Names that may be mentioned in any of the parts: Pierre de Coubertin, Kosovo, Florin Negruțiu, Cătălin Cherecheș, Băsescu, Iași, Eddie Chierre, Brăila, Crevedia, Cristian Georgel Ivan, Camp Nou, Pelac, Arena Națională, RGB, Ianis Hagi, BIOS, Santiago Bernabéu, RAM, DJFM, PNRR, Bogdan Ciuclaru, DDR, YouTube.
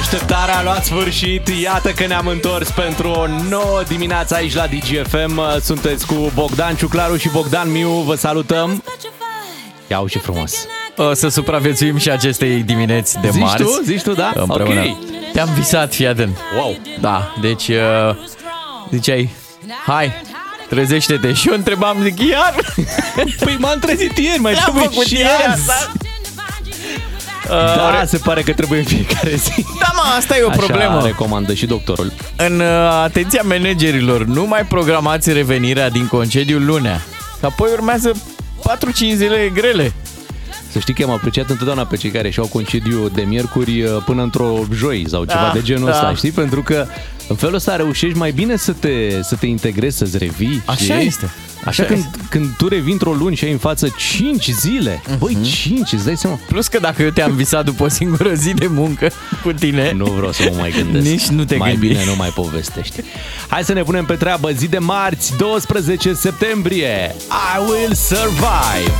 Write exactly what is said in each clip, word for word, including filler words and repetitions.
Așteptarea a luat sfârșit, iată că ne-am întors pentru o nouă dimineață aici la D J F M. Sunteți cu Bogdan Ciuclaru și Bogdan Miu, vă salutăm. Ia uite ce frumos. O să supraviețuim și acestei dimineți de marți. Zici tu? Zici tu, da? Împreună. Ok. Te-am visat, fii atent. Wow. Da, deci uh, ziceai, hai, trezește-te. Și eu întrebam, zic, iar? Păi m-am trezit ieri, mai trebuie făcut și azi. Da, uh, se pare că trebuie în fiecare zi. Da, mă, asta e o așa problemă. Așa recomandă și doctorul. În uh, atenția managerilor, nu mai programați revenirea din concediu lunea. Că apoi urmează patru cinci zile grele. Să știi că am apreciat întotdeauna pe cei care și-au concediu de miercuri până într-o joi sau ceva da, de genul da. ăsta, știi? Pentru că în felul ăsta reușești mai bine să te, să te integrezi, să-ți revii. Așa și... este. Așa, așa când, când tu revii într-o luni și ai în față cinci zile, uh-huh. băi, cinci, îți dai seama? Plus că dacă eu te-am visat după o singură zi de muncă cu tine... Nu vreau să mă mai gândesc. Nici nu te mai gândi. Mai bine nu mai povestești. Hai să ne punem pe treabă, zi de marți, douăsprezece septembrie. I will survive!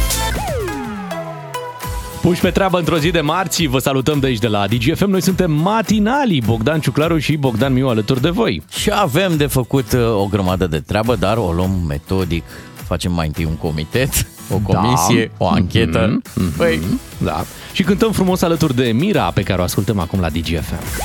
Puși pe treabă într-o zi de marți, vă salutăm de aici de la D J F M. Noi suntem matinalii Bogdan Ciuclaru și Bogdan Miu alături de voi. Și avem de făcut o grămadă de treabă, dar o luăm metodic. Facem mai întâi un comitet, o comisie, da. o anchetă. Mm-hmm. Păi, da. Și cântăm frumos alături de Mira, pe care o ascultăm acum la D J F M.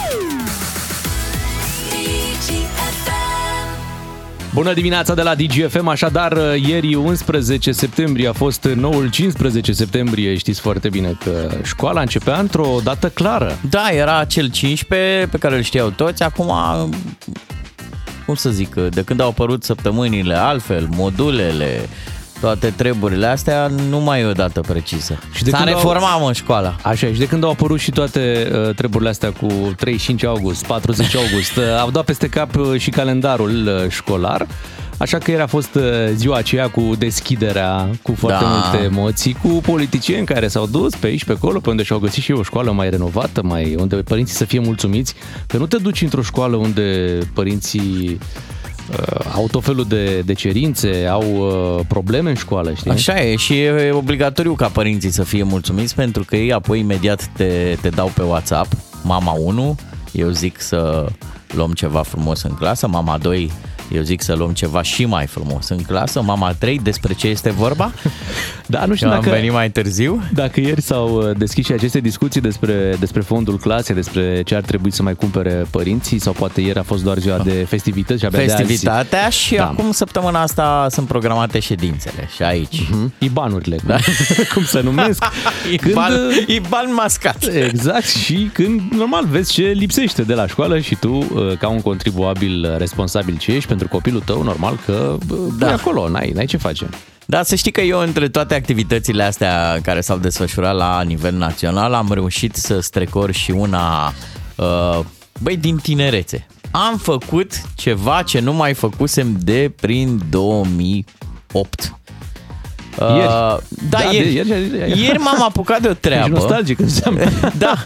Bună dimineața de la D J F M, așadar ieri unsprezece septembrie a fost noul cincisprezece septembrie, știți foarte bine că școala începea într-o dată clară. Da, era acel cincisprezece pe care îl știau toți, acum, cum să zic, de când au apărut săptămânile altfel, modulele, toate treburile astea, nu mai e o dată precisă. Și de S-a când reformat, au... mă, școala. Așa, și de când au apărut și toate uh, treburile astea cu treizeci și cinci august, patruzeci august, uh, au dat peste cap uh, și calendarul uh, școlar, așa că ieri a fost uh, ziua aceea cu deschiderea, cu foarte da. multe emoții, cu politicieni care s-au dus pe aici, pe acolo, pe unde și-au găsit și o școală mai renovată, mai unde părinții să fie mulțumiți, că nu te duci într-o școală unde părinții... au tot felul de, de cerințe, au uh, probleme în școală, știi? Așa e, și e obligatoriu ca părinții să fie mulțumiți, pentru că ei apoi imediat te, te dau pe WhatsApp, mama unu, eu zic să luăm ceva frumos în clasă, mama doi, eu zic să luăm ceva și mai frumos în clasă, mama trei, despre ce este vorba? Da, nu știu eu dacă... am venit mai târziu. Dacă ieri s-au deschis și aceste discuții despre, despre fondul clasei, despre ce ar trebui să mai cumpere părinții, sau poate ieri a fost doar ziua de festivități și abia Festivitatea de azi... și da. acum săptămâna asta sunt programate ședințele și aici. Uh-huh. Ibanurile, da? Cum se numesc. Iban, când... Iban mascat. Exact, și când, normal, vezi ce lipsește de la școală și tu, ca un contribuabil responsabil ce ești, pentru copilul tău, normal că da. e acolo, n-ai, n-ai ce face. Da, să știi că eu între toate activitățile astea care s-au desfășurat la nivel național am reușit să strecor și una, uh, băi, din tinerețe. Am făcut ceva ce nu mai făcusem de prin două mii opt. Ieri. Uh, da, da, ieri, ieri, ieri, ieri m-am apucat de o treabă. Ești nostalgic, înseamnă. Da.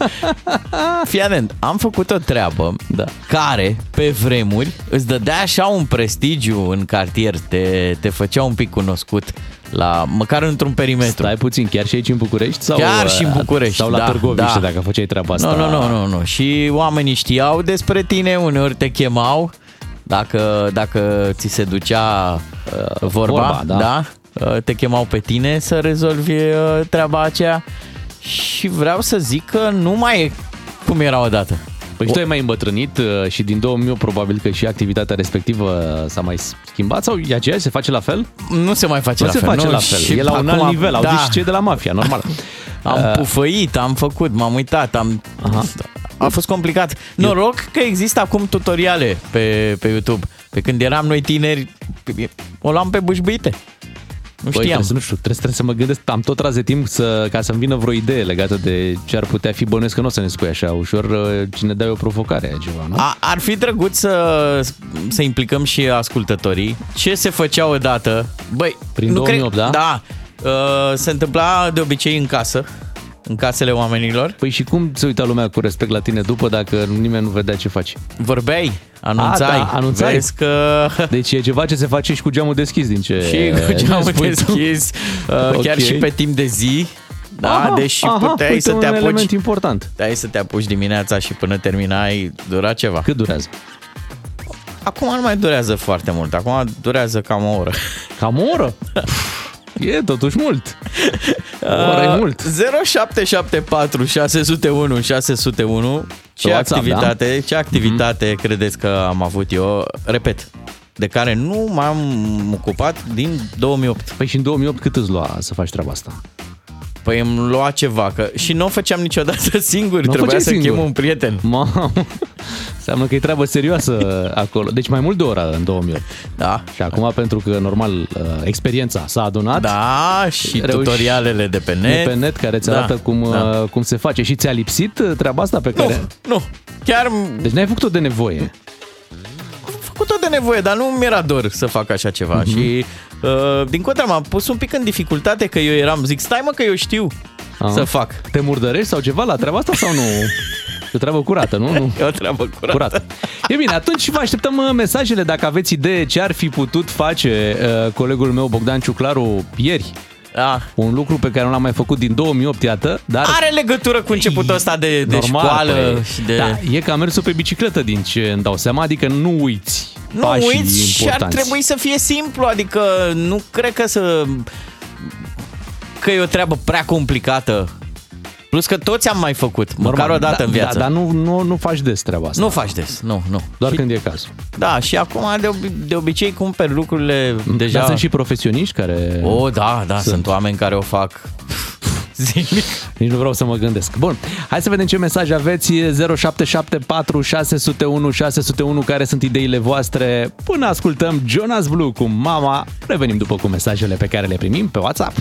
Fii atent, am făcut o treabă da. care, pe vremuri, îți dădea așa un prestigiu în cartier, te, te făcea un pic cunoscut, la, măcar într-un perimetru. Stai puțin, chiar și aici în București? Sau, chiar și în București, Sau la da, Târgoviște, da. dacă făceai treaba asta. Nu, nu, nu, nu. Și oamenii știau despre tine, uneori te chemau, dacă, dacă ți se ducea uh, vorba, vorba, da? da? te chemau pe tine să rezolvi treaba aceea și vreau să zic că nu mai e cum era odată. Păi și tu ai mai îmbătrânit și din două mii opt probabil că și activitatea respectivă s-a mai schimbat sau e aceea? Se face la fel? Nu se mai face, nu la, se fel, face nu? la fel. Și e la un alt nivel, da. au zis și cei de la mafia, normal. Am uh... pufăit, am făcut, m-am uitat, am... Aha. A fost complicat. Noroc că există acum tutoriale pe, pe YouTube. Pe când eram noi tineri, o luam pe bușbuite. Nu știam. Băi, trebuie, nu știu, trebuie, trebuie să mă gândesc, am tot raz de timp să, ca să-mi vină vreo idee legată de ce ar putea fi, bănuiesc că nu o să ne scui așa ușor, cine dai o provocare, ceva, nu? A, ar fi drăguț să, să implicăm și ascultătorii. Ce se făcea odată? Băi, prin nu două mii opt, cred, da? Da. Uh, se întâmpla de obicei în casă, în casele oamenilor. Păi și cum se uita lumea cu respect la tine după dacă nimeni nu vedea ce faci? Vorbeai, anunțai, A, da, anunțai. Vezi că... Deci e ceva ce se face și cu geamul deschis din ce... Și cu geamul deschis, uh, okay. chiar și pe timp de zi. Da, aha, deși aha, puteai să te apuci, important. Puteai să te apuci dimineața și până terminai dura ceva. Cât durează? Acum nu mai durează foarte mult. Acum durează cam o oră. Cam o oră? E totuși mult. Oră mult. zero șapte șapte patru șase zero unu șase zero unu. Ce WhatsApp, activitate, da? Ce activitate mm-hmm. credeți că am avut eu? Repet, de care nu m-am ocupat din două mii opt. Păi și în două mii opt cât îți lua să faci treaba asta? Păi îmi lua ceva, că și nu o făceam niciodată singur, n-o trebuia să singur. Chem un prieten. Mamă, înseamnă că e treabă serioasă acolo. Deci mai mult de o oră în două mii opt. Da. Și acum, pentru că, normal, experiența s-a adunat. Da, și reuși... tutorialele de pe net. De pe net, care îți arată da, cum, da. cum se face. Și ți-a lipsit treaba asta pe care... Nu, nu. Chiar... Deci n-ai făcut-o de nevoie. Cu tot de nevoie, dar nu mi-era dor să fac așa ceva. Mm-hmm. Și uh, din contră m-am pus un pic în dificultate, că eu eram, zic, stai mă că eu știu ah. să fac. Te murdărești sau ceva la treaba asta sau nu? E o treabă curată, nu? nu? E o treabă curată. curată. E bine, atunci vă așteptăm mesajele dacă aveți idee ce ar fi putut face uh, colegul meu Bogdan Ciuclaru ieri. Da. Un lucru pe care nu l-am mai făcut din două mii opt, iată, dar... Are legătură cu începutul ăsta de, de normal, școală păi, și de... Da, e ca mersul pe bicicletă din ce îmi dau seama, adică nu uiți nu pașii uiți importanți. Și ar trebui să fie simplu, adică nu cred că să... că e o treabă prea complicată. Plus că toți am mai făcut, normal, măcar o dată da, în viață. Da, dar nu, nu, nu faci des treaba asta. Nu faci des, nu, nu. Doar și, când e cazul. Da, și acum de, obi- de obicei cumperi lucrurile deja... Dar sunt și profesioniști care... Oh, da, da, sunt, sunt oameni care o fac... Zilnic. Nici nu vreau să mă gândesc. Bun, hai să vedem ce mesaj aveți. Zero șapte șapte patru șase zero unu șase zero unu. Care sunt ideile voastre? Până ascultăm Jonas Blue cu Mama, revenim după cu mesajele pe care le primim pe WhatsApp.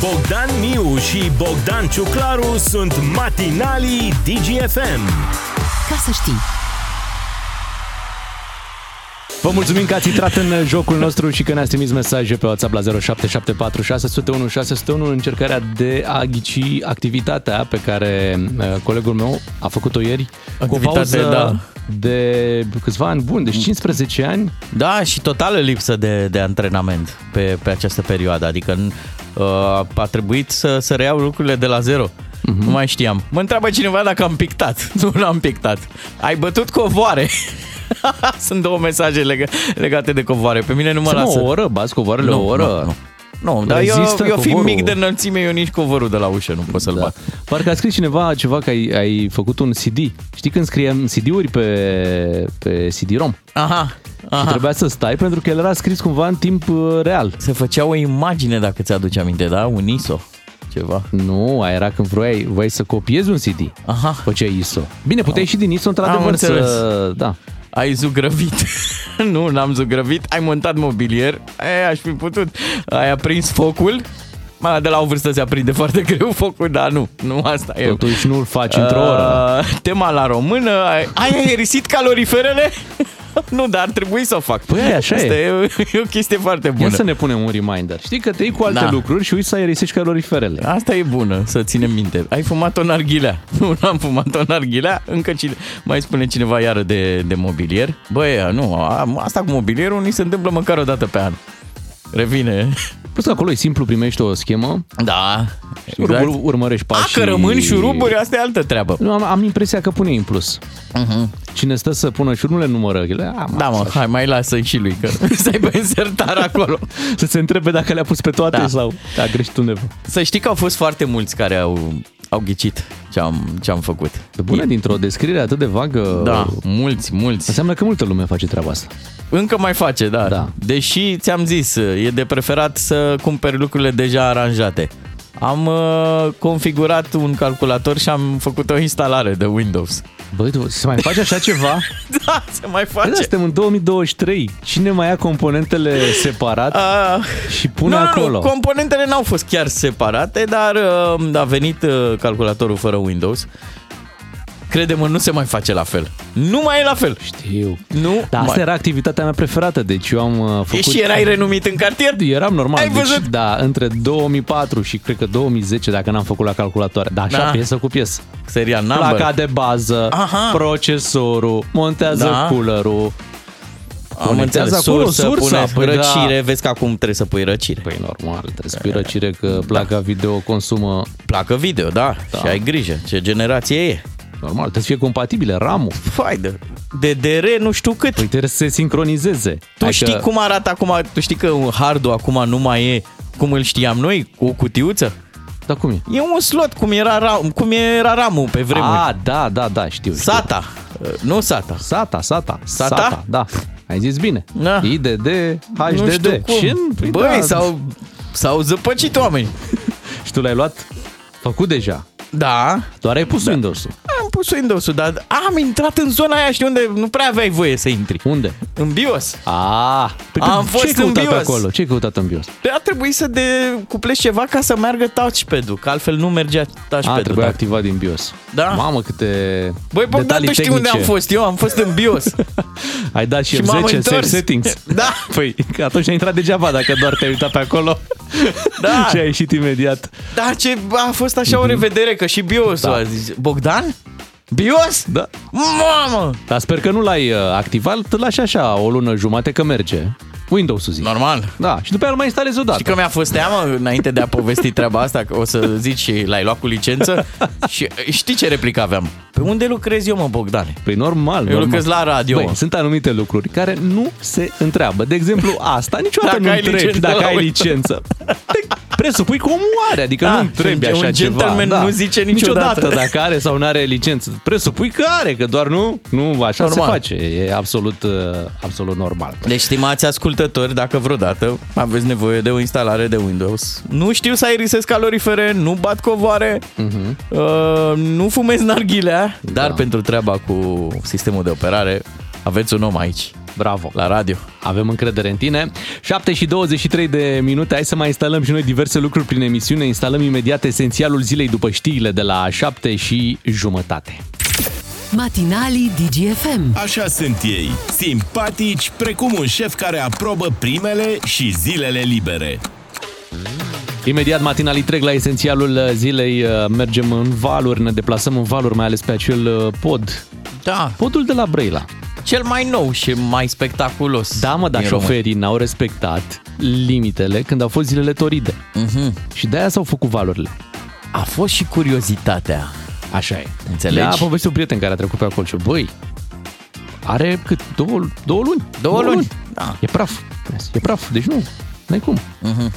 Bogdan Miu și Bogdan Ciuclaru sunt matinalii Digi F M. Ca să știi. Vă mulțumim că ați intrat în jocul nostru și că ne-ați trimis mesaje pe WhatsApp la zero șapte șapte patru șase zero unu șase zero unu în încercarea de a ghici activitatea pe care colegul meu a făcut-o ieri. Activitate, cu o pauză da. de câțiva ani buni, deci cincisprezece ani. Da, și totală lipsă de, de antrenament pe, pe această perioadă, adică a trebuit să, să reiau lucrurile de la zero. Mm-hmm. Nu mai știam. Mă întreabă cineva dacă am pictat. Nu l-am pictat. Ai bătut covoare. Sunt două mesaje leg- legate de covoare. Pe mine nu mă lasă. O oră, bați covoarele o oră. Nu, nu. Nu, dar eu, eu fiind mic de înălțime, eu nici covorul de la ușă nu pot să-l da. bat. Parcă a scris cineva ceva că ai, ai făcut un C D. Știi când scriem C D-uri pe, pe C D-ROM? Aha, aha. Și trebuia să stai pentru că el era scris cumva în timp real. Se făcea o imagine, dacă ți-aduce aminte, da? Un I S O. Ceva. Nu, era când vroiai, voiai să copiezi un C D. Aha. Făceai I S O. Bine, puteai Am. și din I S O într-adevăr să... Da. Ai zugrăvit. Nu, n-am zugrăvit. Ai montat mobilier. Aia aș fi putut. Ai aprins focul. De la o vârstă se aprinde foarte greu focul, dar nu, nu asta e. Totuși nu-l faci uh, într-o oră. Tema la română. Ai, ai aerisit caloriferele? Nu, dar ar trebui să o fac. Păi așa asta e. E o chestie foarte bună. Ia să ne punem un reminder. Știi că te iei cu alte da. lucruri și uiți să aerisești caloriferele. Asta e bună, să ținem minte. Ai fumat o narghilea. Nu, n-am fumat o narghilea. Încă cine... Mai spune cineva iară de, de mobilier. Băi, nu, asta cu mobilierul ni se întâmplă măcar o dată pe an. Revine. Plus că acolo e simplu, primești o schemă. Da. Exact. Ur- urmărești pașii. A, că rămân șuruburi, asta e altă treabă. Nu, am, am impresia că pune în plus. Uh-huh. Cine stă să pună șurubile, numără. Da, mă, hai, mai lasă-i și lui, că să-i pe insertar acolo. Să se întrebe dacă le-a pus pe toate da. sau a greșit undeva. Să știi că au fost foarte mulți care au, au ghicit ce am, ce am făcut. Bună, dintr-o descriere atât de vagă. Da, mulți, mulți. Înseamnă că multă lume face treaba asta. Încă mai face, da. da. Deși, ți-am zis, e de preferat să cumperi lucrurile deja aranjate. Am uh, configurat un calculator și am făcut o instalare de Windows. Băi, se mai face așa ceva? Da, se mai face. Da, suntem în două mii douăzeci și trei. Cine mai ia componentele separat uh, și pune nu, acolo? Nu, nu, componentele n-au fost chiar separate, dar uh, a venit uh, calculatorul fără Windows. Crede-mă, nu se mai face la fel. Nu mai e la fel. Știu. Nu. Dar asta mai. era activitatea mea preferată, deci eu am făcut... Și erai renumit în cartier? Eram normal. Ai văzut? Deci, da, între două mii patru și cred că două mii zece, dacă n-am făcut la calculatoare. Da, așa, da. piesă cu piesă. Serial number. Placa de bază, aha. procesorul, montează da. coolerul. Conectează acolo sursă, sursa, pune păi răcire, da. Vezi că acum trebuie să pui răcire. Păi normal, trebuie să pui răcire că placa da. video consumă... Placa video, da, da, și ai grijă, ce generație e. Normal, trebuie să fie compatibile, RAM-ul. Fai de... D D R nu știu cât. Păi trebuie să se sincronizeze. Tu Hai știi că... cum arată acum, tu știi că hardul acum nu mai e cum îl știam noi, cu o cutiuță? Da, cum e? E un slot, cum era, RAM, cum era RAM-ul pe vremuri. Ah, da, da, da, știu. știu. SATA, nu SATA. SATA, SATA, SATA, SATA da. Ai zis bine. Da. I D D, H D D. Nu știu cum. Băi, da. s-au, s-au zăpăcit oamenii. Și tu l-ai luat făcut deja. Da. Doar ai pus da. Windows-ul. Am pus Windows-ul, dar am intrat în zona aia, știi unde nu prea aveai voie să intri. Unde? În BIOS. Ah, am fost ce-ai în BIOS. Acolo? Ce-ai căutat în BIOS? A trebuit să decuplezi ceva ca să meargă touchpad-ul, că altfel nu mergea touchpad-ul. A, trebuia da. activat din BIOS. Da. Mamă, câte Băi, Bogdan, detalii tu știi tehnice. Unde am fost? Eu am fost în BIOS. Ai dat și, și zece safe settings. Da. Păi, atunci ai intrat degeaba dacă doar te-ai uitat pe acolo. Da. Și ai ieșit imediat. Da, ce a fost așa o revedere, că și BIOS-ul da. a zis. Bogdan? BIOS? Da. Mamă! Dar sper că nu l-ai activat, te lași așa o lună jumate că merge. Windows-ul zic. Normal. Da, și după aia îl mai instalezi odată. Știi că mi-a fost teamă înainte de a povesti treaba asta, că o să zici și l-ai luat cu licență și știi ce replică aveam? Pe unde lucrez eu, mă, Bogdane? Păi normal. Eu normal. lucrez la radio. Băi, sunt anumite lucruri care nu se întreabă. De exemplu, asta niciodată nu întrebi dacă ai licență. Presupui cum are, adică da, nu întrebi așa un ceva. Un da. nu zice niciodată. niciodată dacă are sau nu are licență. Presupui că are, că doar nu, nu așa normal. se face. E absolut, absolut normal. Deci, stimați ascultători, dacă vreodată aveți nevoie de o instalare de Windows, nu știu să aerisesc calorifere, nu bat covoare, uh-huh. uh, nu fumez narghilea, da. dar pentru treaba cu sistemul de operare aveți un om aici. Bravo! La radio. Avem încredere în tine. șapte și douăzeci și trei de minute. Hai să mai instalăm și noi diverse lucruri prin emisiune. Instalăm imediat esențialul zilei după știrile de la șapte și jumătate. Matinalii Digi F M. Așa sunt ei. Simpatici, precum un șef care aprobă primele și zilele libere. Imediat matinalii trec la esențialul zilei. Mergem în valuri, ne deplasăm în valuri, mai ales pe acel pod. Da. Podul de la Brăila. Cel mai nou și mai spectaculos. Da, mă, dar șoferii n-au respectat limitele când au fost zilele toride. Uh-huh. Și de-aia s-au făcut valurile. A fost și curiozitatea. Așa e. Înțelegi? Da, a povestit un prieten care a trecut pe acolo și băi, are cât? Două, două luni. Două, două luni. luni. Da. E praf. E praf, deci nu. N-ai cum. Uh-huh.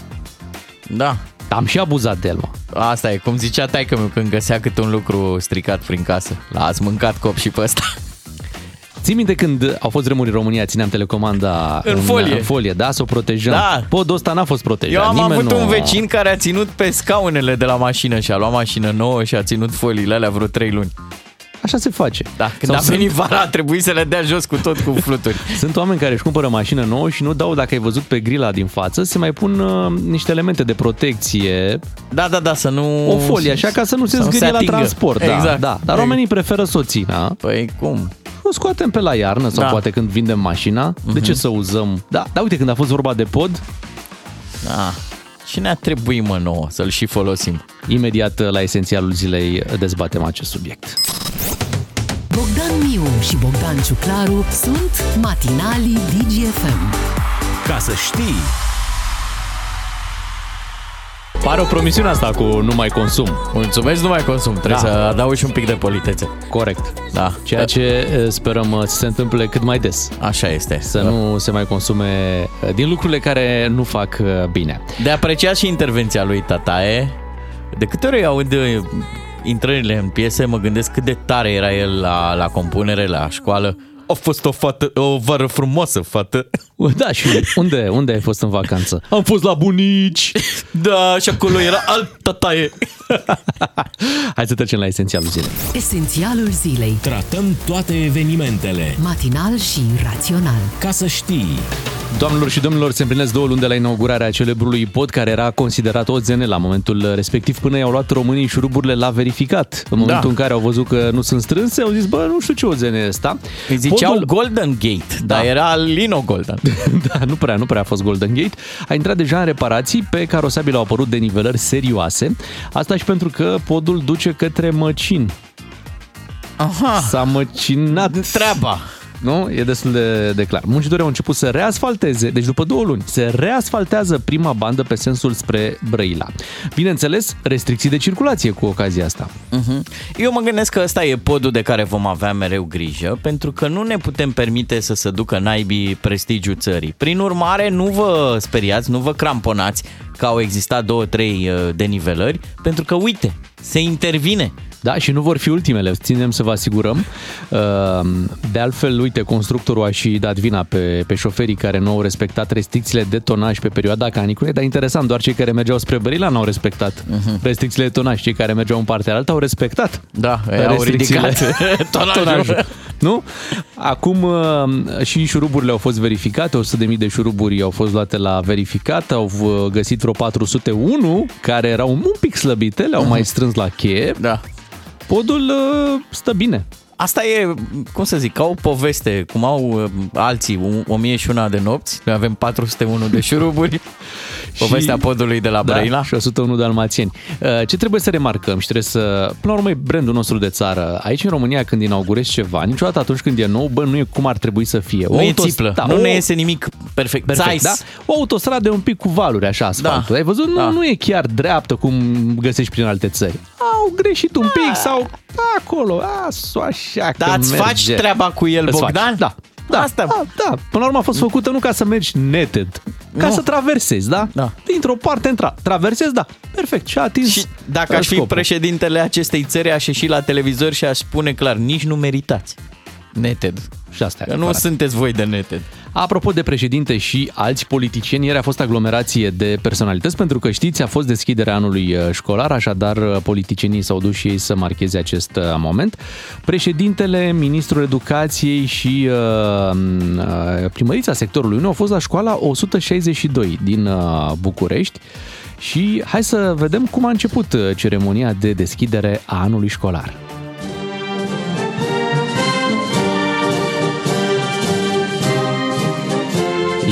Da. Am și abuzat de el, mă. Asta e, cum zicea taică-miu când găsea câte un lucru stricat prin casă. L-ați mâncat cop și pe ăsta. Ții minte când au fost vremuri în România, țineam telecomanda în, în folie, în folie da? Să o protejăm. Da. Podul ăsta n-a fost protejat. Eu am Nimeni avut nu... un vecin care a ținut pe scaunele de la mașină și a luat mașină nouă și a ținut foliile alea vreo trei luni. Așa se face. Da, când Sau a venit sunt... vara, a trebuit să le dea jos cu tot cu fluturi. Sunt oameni care își cumpără mașină nouă și nu dau, dacă ai văzut pe grila din față, se mai pun uh, niște elemente de protecție. Da, da, da, să nu... O folie, așa ca să nu se să zgârie nu se la transport. Exact. Da, da. Dar oamenii preferă să o țină. Păi cum? O scoatem pe la iarnă sau da. poate când vindem mașina. Uh-huh. De ce să uzăm? Da, da, uite, când a fost vorba de pod. Da. Și ne-a trebuit, mă, nouă să-l și folosim. Imediat la esențialul zilei dezbatem acest subiect. Bogdan Miu și Bogdan Ciuclaru sunt matinalii Digi F M. Ca să știi... Pare o promisiune asta cu nu mai consum. Mulțumesc, nu mai consum. Trebuie da. să adaugi un pic de politețe. Corect. Da. Ceea da. ce sperăm să se întâmple cât mai des. Așa este. Să da. nu se mai consume din lucrurile care nu fac bine. De apreciat și intervenția lui Tataie. De câte ori aud intrările în piese, mă gândesc cât de tare era el la, la compunere, la școală. A fost o fată, o vară frumoasă, fată. Da, și unde, unde ai fost în vacanță? Am fost la bunici. Da, și acolo era altă taie. Hai să trecem la esențialul zilei. Esențialul zilei. Tratăm toate evenimentele. Matinal și rațional. Ca să știi. Doamnelor și domnilor, se împlinesc două luni de la inaugurarea celebrului pod care era considerat O Z N la momentul respectiv, până i-au luat românii șuruburile la verificat. În momentul da. în care au văzut că nu sunt strânse, au zis, bă, nu știu ce O Z N e ăsta. Îi ziceau Podul... Golden Gate, da. dar era Lino Golden. Da, nu prea, nu prea a fost Golden Gate. A intrat deja în reparații, pe carosabil au apărut denivelări serioase. Asta și pentru că podul duce către Măcin. Aha. S-a măcinat treaba. nu? E destul de, de clar. Muncitorii au început să reasfalteze, deci după două luni, se reasfaltează prima bandă pe sensul spre Brăila. Bineînțeles, restricții de circulație cu ocazia asta. Uh-huh. Eu mă gândesc că ăsta e podul de care vom avea mereu grijă, pentru că nu ne putem permite să se ducă naibii prestigiul țării. Prin urmare, nu vă speriați, nu vă cramponați că au existat două, trei denivelări, pentru că, uite, se intervine. Da, și nu vor fi ultimele, ținem să vă asigurăm. De altfel, uite, constructorul a și dat vina pe, pe șoferii care nu au respectat restricțiile de tonaj pe perioada caniculei, dar interesant, doar cei care mergeau spre Brăila n-au respectat uh-huh. restricțiile de tonaj, cei care mergeau în partea alta au respectat. Da, au ridicat tonajul. tonajul. Nu? Acum și șuruburile au fost verificate, o sută de mii de șuruburi au fost luate la verificat, au găsit vreo patru sute unu care erau un pic slăbite, le-au uh-huh. mai strâns la cheie. Da. Podul stă bine. Asta e, cum să zic, ca o poveste, cum au alții o mie și una de nopți. Noi avem patru sute unu de șuruburi, povestea și, podului de la Brăila. Da, și o sută unu de almațieni. Ce trebuie să remarcăm și trebuie să... Până la urmă e brandul nostru de țară. Aici în România când inaugurezi ceva, niciodată atunci când e nou, bă, nu e cum ar trebui să fie. O nu autost... e țiplă, da, nu o... ne iese nimic perfect. perfect da? O autostradă e un pic cu valuri, așa, asfaltul. Da. Ai văzut? Nu, da. Nu e chiar dreaptă cum găsești prin alte țări. Au greșit un pic sau acolo, așa. Dar îți faci treaba cu el, Bogdan? Da, da, asta. Da, da. Până la urmă a fost făcută nu ca să mergi neted, ca nu. Să traversezi, da? Da. Dintr-o parte într-a, traversezi, da, perfect, și-a atins și dacă aș fi scopul. Președintele acestei țări, aș ieși la televizor și aș spune clar, nici nu meritați neted. Și asta că nu aparat. Sunteți voi de neted. Apropo de președinte și alți politicieni, ieri a fost aglomerație de personalități, pentru că știți, a fost deschiderea anului școlar, așadar politicienii s-au dus și ei să marcheze acest moment. Președintele, ministrul educației și uh, primărița sectorului unu au fost la școala o sută șaizeci și doi din uh, București și hai să vedem cum a început ceremonia de deschidere a anului școlar.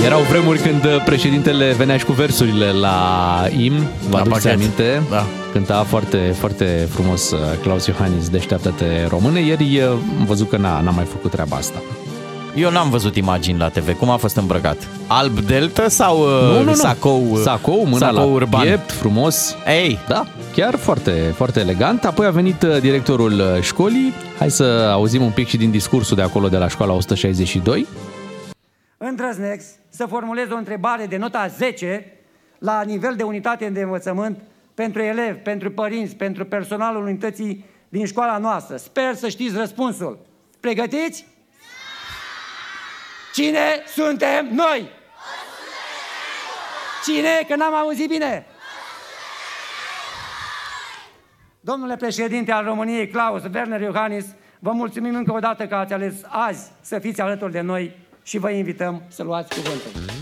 Erau vremuri când președintele venea și cu versurile la I M, vă aduceți aminte? Da. Cânta foarte, foarte frumos Klaus Iohannis, Deșteaptă-te Române. Ieri am văzut că n-a, n-a mai făcut treaba asta. Eu n-am văzut imagini la T V. Cum a fost îmbrăcat? Alb delta sau nu, nu, sacou? Nu. Sacou, mâna sacou la urban. Piept, frumos. Ei! Da, chiar foarte, foarte elegant. Apoi a venit directorul școlii. Hai să auzim un pic și din discursul de acolo de la școala o sută șaizeci și doi. Îndrăznesc să formulez o întrebare de nota zece la nivel de unitate de învățământ pentru elevi, pentru părinți, pentru personalul unității din școala noastră. Sper să știți răspunsul. Pregătiți? Cine suntem noi? Cine? Că n-am auzit bine. Domnule președinte al României, Klaus Werner Iohannis, vă mulțumim încă o dată că ați ales azi să fiți alături de noi și vă invităm să luați cuvântul.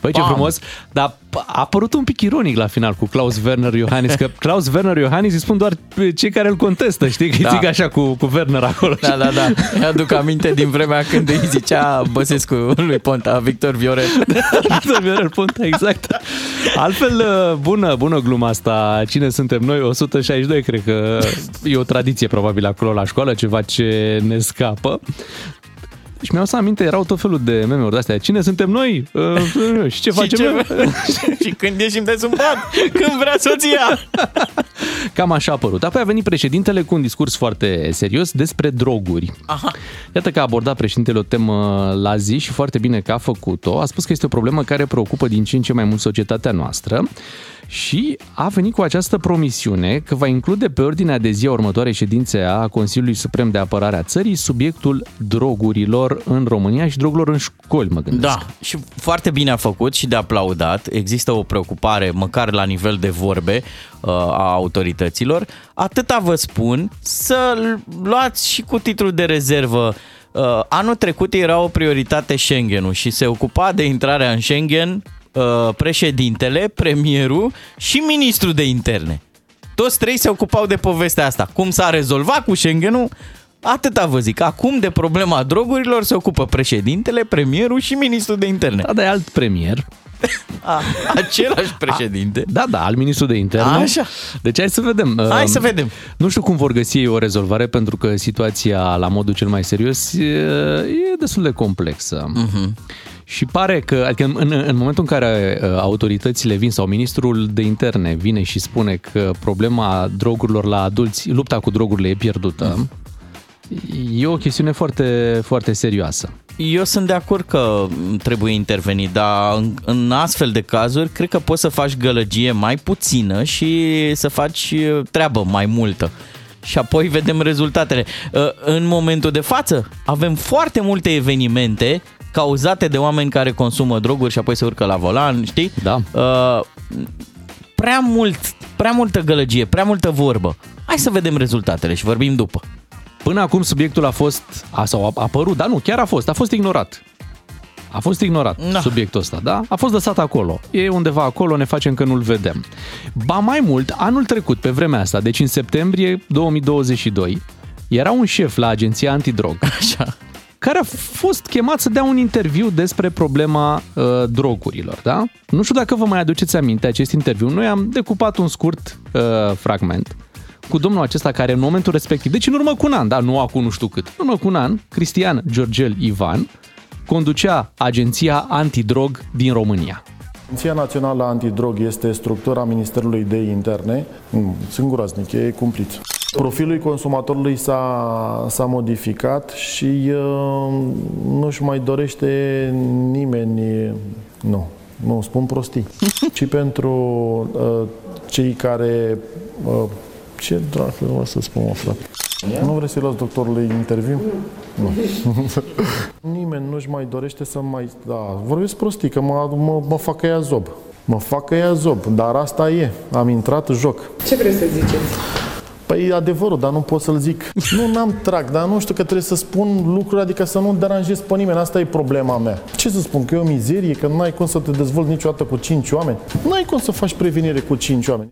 Păi ce Bam. frumos, dar a apărut un pic ironic la final cu Klaus Werner Iohannis, că Klaus Werner Iohannis îi spun doar cei care îl contestă, știi, că da. Îi zic așa cu, cu Werner acolo. Da, da, da, îi aduc aminte din vremea când îi zicea Băsescu lui Ponta, Victor Viorel. Victor Viorel Ponta, exact. Altfel, bună, bună gluma asta, cine suntem noi, o sută șaizeci și doi, cred că e o tradiție probabil acolo la școală, ceva ce ne scapă. Și mi-au să aminte, erau tot felul de meme-uri de-astea. Cine suntem noi? Uh, și ce și facem ce... noi? Și când ieșim de sumbat? Când vrea soția? Cam așa a părut. Apoi a venit președintele cu un discurs foarte serios despre droguri. Aha. Iată că a abordat președintele o temă la zi și foarte bine că a făcut-o. A spus că este o problemă care preocupă din ce în ce mai mult societatea noastră. Și a venit cu această promisiune că va include pe ordinea de zi a următoarei ședințe a Consiliului Suprem de Apărare a Țării subiectul drogurilor în România și drogurilor în școli, mă gândesc. Da, și foarte bine a făcut și de aplaudat. Există o preocupare, măcar la nivel de vorbe, a autorităților. Atâta vă spun, să luați și cu titlul de rezervă. Anul trecut era o prioritate Schengen-ul și se ocupa de intrarea în Schengen președintele, premierul și ministrul de interne. Toți trei se ocupau de povestea asta. Cum s-a rezolvat cu Schengen-ul? Atâta vă zic. Acum de problema drogurilor se ocupă președintele, premierul și ministrul de interne. Da, dar e alt premier. A. Același președinte. A. Da, da, al ministru de interne. A, așa. Deci hai să vedem. Hai să vedem. Nu știu cum vor găsi ei o rezolvare, pentru că situația la modul cel mai serios e, e destul de complexă. Uh-huh. Și pare că, adică în, în momentul în care autoritățile vin sau ministrul de interne vine și spune că problema drogurilor la adulți, lupta cu drogurile e pierdută, uh-huh. E o chestiune foarte, foarte serioasă. Eu sunt de acord că trebuie intervenit, dar în, în astfel de cazuri cred că poți să faci gălăgie mai puțină și să faci treabă mai multă. Și apoi vedem rezultatele. În momentul de față avem foarte multe evenimente cauzate de oameni care consumă droguri și apoi se urcă la volan, știi? Da. Prea mult, prea multă gălăgie, prea multă vorbă. Hai să vedem rezultatele și vorbim după. Până acum subiectul a fost, a, sau a apărut, dar nu, chiar a fost, a fost ignorat. A fost ignorat da. Subiectul ăsta, da? A fost lăsat acolo. E undeva acolo, ne facem că nu-l vedem. Ba mai mult, anul trecut, pe vremea asta, deci în septembrie două mii douăzeci și doi, era un șef la agenția antidrog, așa, care a fost chemat să dea un interviu despre problema uh, drogurilor, da? Nu știu dacă vă mai aduceți aminte acest interviu. Noi am decupat un scurt uh, fragment cu domnul acesta care în momentul respectiv, deci în urmă cu un an, da, nu acum nu știu cât, în urmă cu un an, Cristian Georgel Ivan conducea agenția antidrog din România. Agenția Națională Antidrog este structura Ministerului de Interne. Sunt groaznic, e cumplit. Profilul consumatorului s-a, s-a modificat și nu-și mai dorește nimeni, nu, nu spun prostii, ci pentru uh, cei care... Uh, Ce dracu vreau să spun, mă, frate? Nu vrei să-i las doctorului interviu? Nu. Nimeni nu-și mai dorește să mai... Da, vorbesc prostii, că mă, mă, mă fac că ea zob. Mă fac că ea zob, dar asta e. Am intrat, joc. Ce vreți să ziceți? Păi e adevărul, dar nu pot să-l zic. Nu, n-am trac, dar nu știu că trebuie să spun lucruri, adică să nu deranjez pe nimeni. Asta e problema mea. Ce să spun, că e o mizerie, că n-ai cum să te dezvolți niciodată cu cinci oameni? N-ai cum să faci prevenire cu cinci oameni.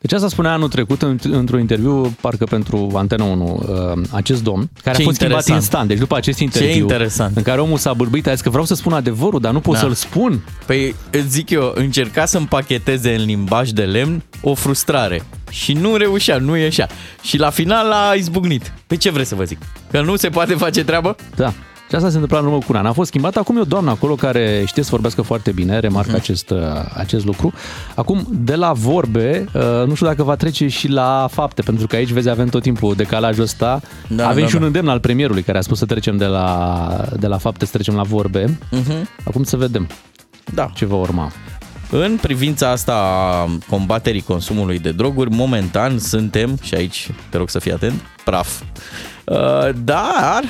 Deci asta spunea anul trecut într-un interviu, parcă pentru Antena unu, acest domn, care ce a fost interesant. Schimbat instant. Deci după acest interviu în care omul s-a bârbit, a zis că vreau să spun adevărul, dar nu pot da. Să-l spun. Păi zic eu, încerca să împacheteze în limbaj de lemn o frustrare și nu reușea, nu ieșea. Și la final a izbucnit. Păi ce vreți să vă zic? Că nu se poate face treabă? Da. Și asta se întâmpla în urmă cu un an. A fost schimbat. Acum e o doamnă acolo care știe să vorbească foarte bine, remarcă mm. acest, acest lucru. Acum, de la vorbe, nu știu dacă va trece și la fapte, pentru că aici, vezi, avem tot timpul decalajul ăsta. Da, avem da, și da. un îndemn al premierului care a spus să trecem de la, de la fapte, să trecem la vorbe. Mm-hmm. Acum să vedem da. ce va urma. În privința asta a combaterii consumului de droguri, momentan suntem, și aici te rog să fii atent, praf. Dar,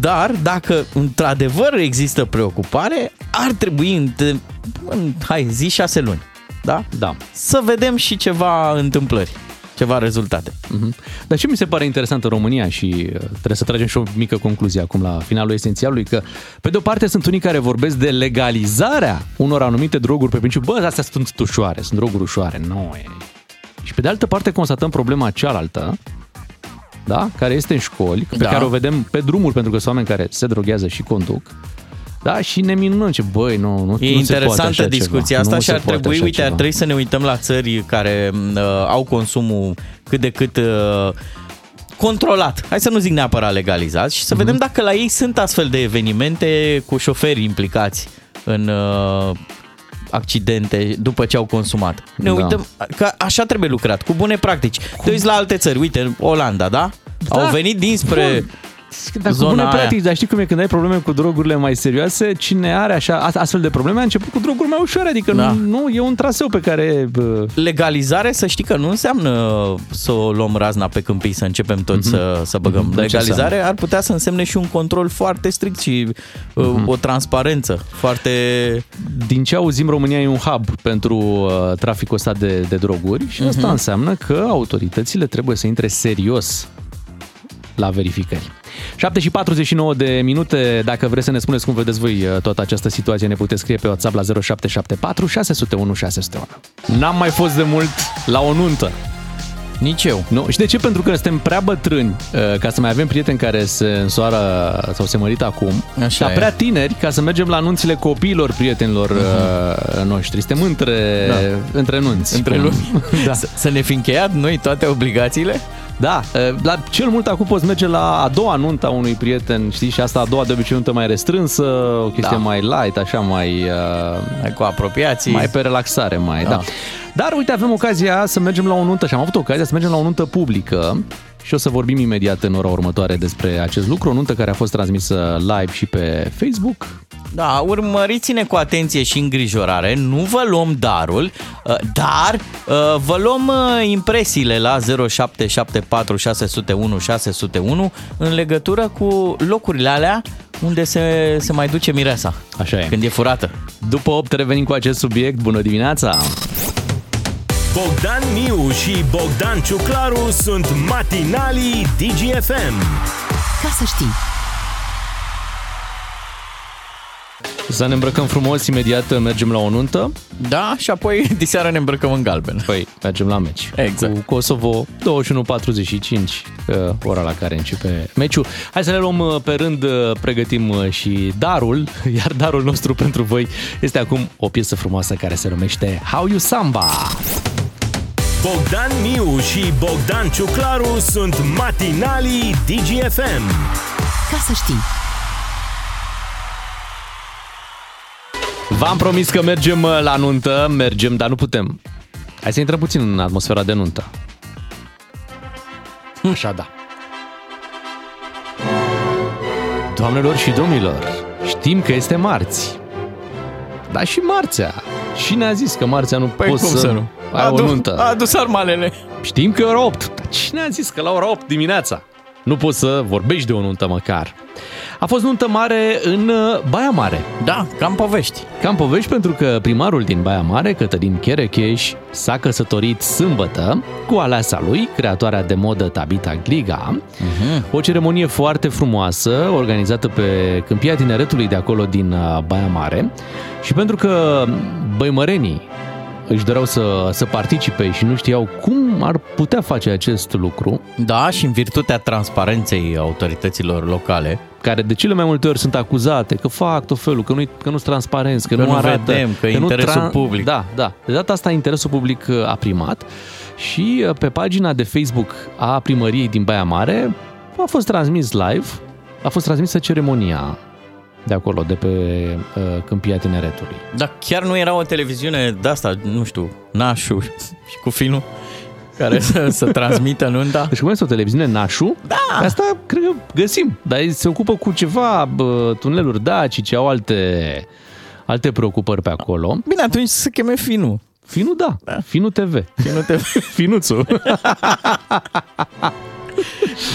dar, dacă într-adevăr există preocupare, ar trebui în, în hai, zi șase luni, da? Da. Să vedem și ceva întâmplări, ceva rezultate. Uh-huh. Dar ce mi se pare interesant în România și trebuie să tragem și o mică concluzie acum la finalul esențialului, că pe de o parte sunt unii care vorbesc de legalizarea unor anumite droguri pe principiu, bă, astea sunt ușoare, sunt droguri ușoare, nu e. Și pe de altă parte constatăm problema cealaltă, da? Care este în școli, pe da. care o vedem pe drumuri, pentru că sunt oameni care se droghează și conduc. Da, și ne minunăm ce, băi, nu, nu, nu se poate. E interesantă discuția asta și ar trebui, uite, ar trebui să ne uităm la țări care uh, au consumul cât de cât uh, controlat. Hai să nu zic neapărat legalizat și să mm-hmm. vedem dacă la ei sunt astfel de evenimente cu șoferi implicați în uh, accidente după ce au consumat. Ne da. uităm, că așa trebuie lucrat, cu bune practici. Cum? Te uiți la alte țări, uite, Olanda, da? da. Au venit dinspre... Bun. Dar cu bune practici, dar știi cum e, când ai probleme cu drogurile mai serioase, cine are așa astfel de probleme a început cu droguri mai ușoare, adică da. nu, nu, e un traseu pe care... Legalizare, să știi că nu înseamnă să o luăm razna pe câmpii, să începem toți mm-hmm. să, să băgăm. Mm-hmm. Legalizare ar putea să însemne și un control foarte strict și mm-hmm. o transparență foarte... Din ce auzim, România e un hub pentru traficul ăsta de, de droguri și mm-hmm. asta înseamnă că autoritățile trebuie să intre serios la verificări. șapte și patruzeci și nouă de minute, dacă vreți să ne spuneți cum vedeți voi toată această situație, ne puteți scrie pe WhatsApp la zero șapte șapte patru șase zero unu șase zero unu. N-am mai fost de mult la o nuntă. Nici eu. Nu? Și de ce? Pentru că suntem prea bătrâni ca să mai avem prieteni care se însoară sau se mărită acum. Așa dar e. Prea tineri ca să mergem la anunțile copiilor prietenilor uh-huh. noștri. Suntem între, da. între nunți. Între luni. Da. Să ne fi încheiat noi toate obligațiile? Da, la cel mult acum poți merge la a doua nuntă a unui prieten, știi, și asta a doua de obicei nuntă mai restrânsă, o chestie da. mai light, așa, mai... Uh, cu apropiații. Mai pe relaxare, mai, da. da. Dar, uite, avem ocazia să mergem la o nuntă, și am avut ocazia să mergem la o nuntă publică și o să vorbim imediat în ora următoare despre acest lucru, o nuntă care a fost transmisă live și pe Facebook. Da, urmăriți-ne cu atenție și îngrijorare, nu vă luăm darul, dar vă luăm impresiile la zero șapte șapte patru șase zero unu șase zero unu în legătură cu locurile alea unde se, se mai duce mireasa. Așa e. Când e furată. După opt revenim cu acest subiect. Bună dimineața! Bogdan Miu și Bogdan Ciuclaru sunt matinalii Digi F M. Ca să știi! Să ne îmbrăcăm frumos, imediat mergem la o nuntă. Da, și apoi diseară ne îmbrăcăm în galben. Păi, mergem la meci. Exact. Cu Kosovo, douăzeci și unu patruzeci și cinci, ora la care începe meciul. Hai să le luăm pe rând, pregătim și darul, iar darul nostru pentru voi este acum o piesă frumoasă care se numește How You Samba. Bogdan Miu și Bogdan Ciuclaru sunt matinalii Digi F M. Ca să știi! V-am promis că mergem la nuntă, mergem, dar nu putem. Hai să intrăm puțin în atmosfera de nuntă. Așa, da. Doamnelor și domnilor, știm că este marți. Dar și marțea. Cine a zis că marțea nu păi poți să, să nu? Ai adu- o nuntă? A adus armalele. Știm că e ora opt. Dar cine a zis că la ora opt dimineața nu poți să vorbești de o nuntă măcar? A fost nuntă mare în Baia Mare. Da, cam povești. Cam povești pentru că primarul din Baia Mare, Cătălin Cherecheș, s-a căsătorit sâmbătă cu aleasa lui, creatoarea de modă Tabita Gliga. Uh-huh. O ceremonie foarte frumoasă, organizată pe Câmpia Tineretului de acolo din Baia Mare. Și pentru că băimărenii își doreau să, să participe și nu știau cum ar putea face acest lucru. Da, și în virtutea transparenței autorităților locale, care de cele mai multe ori sunt acuzate că fac tot felul, că nu că nu-s transparenți, că, că nu arată, vedem, că, că interesul nu tra- public. Da, da. De data asta interesul public a primat și pe pagina de Facebook a primăriei din Baia Mare a fost transmis live, a fost transmisă ceremonia de acolo, de pe uh, Câmpia Tineretului. Dar chiar nu era o televiziune de asta, nu știu, Nașu și cu finul, care să, să transmită nunta. Deci cum este o televiziune Nașu? Da! Asta cred că găsim, dar se ocupă cu ceva bă, tuneluri daci, ce au alte, alte preocupări pe acolo. Bine, atunci să cheme finul. Finul, da. da. Finul T V. Finul T V. Finuțul.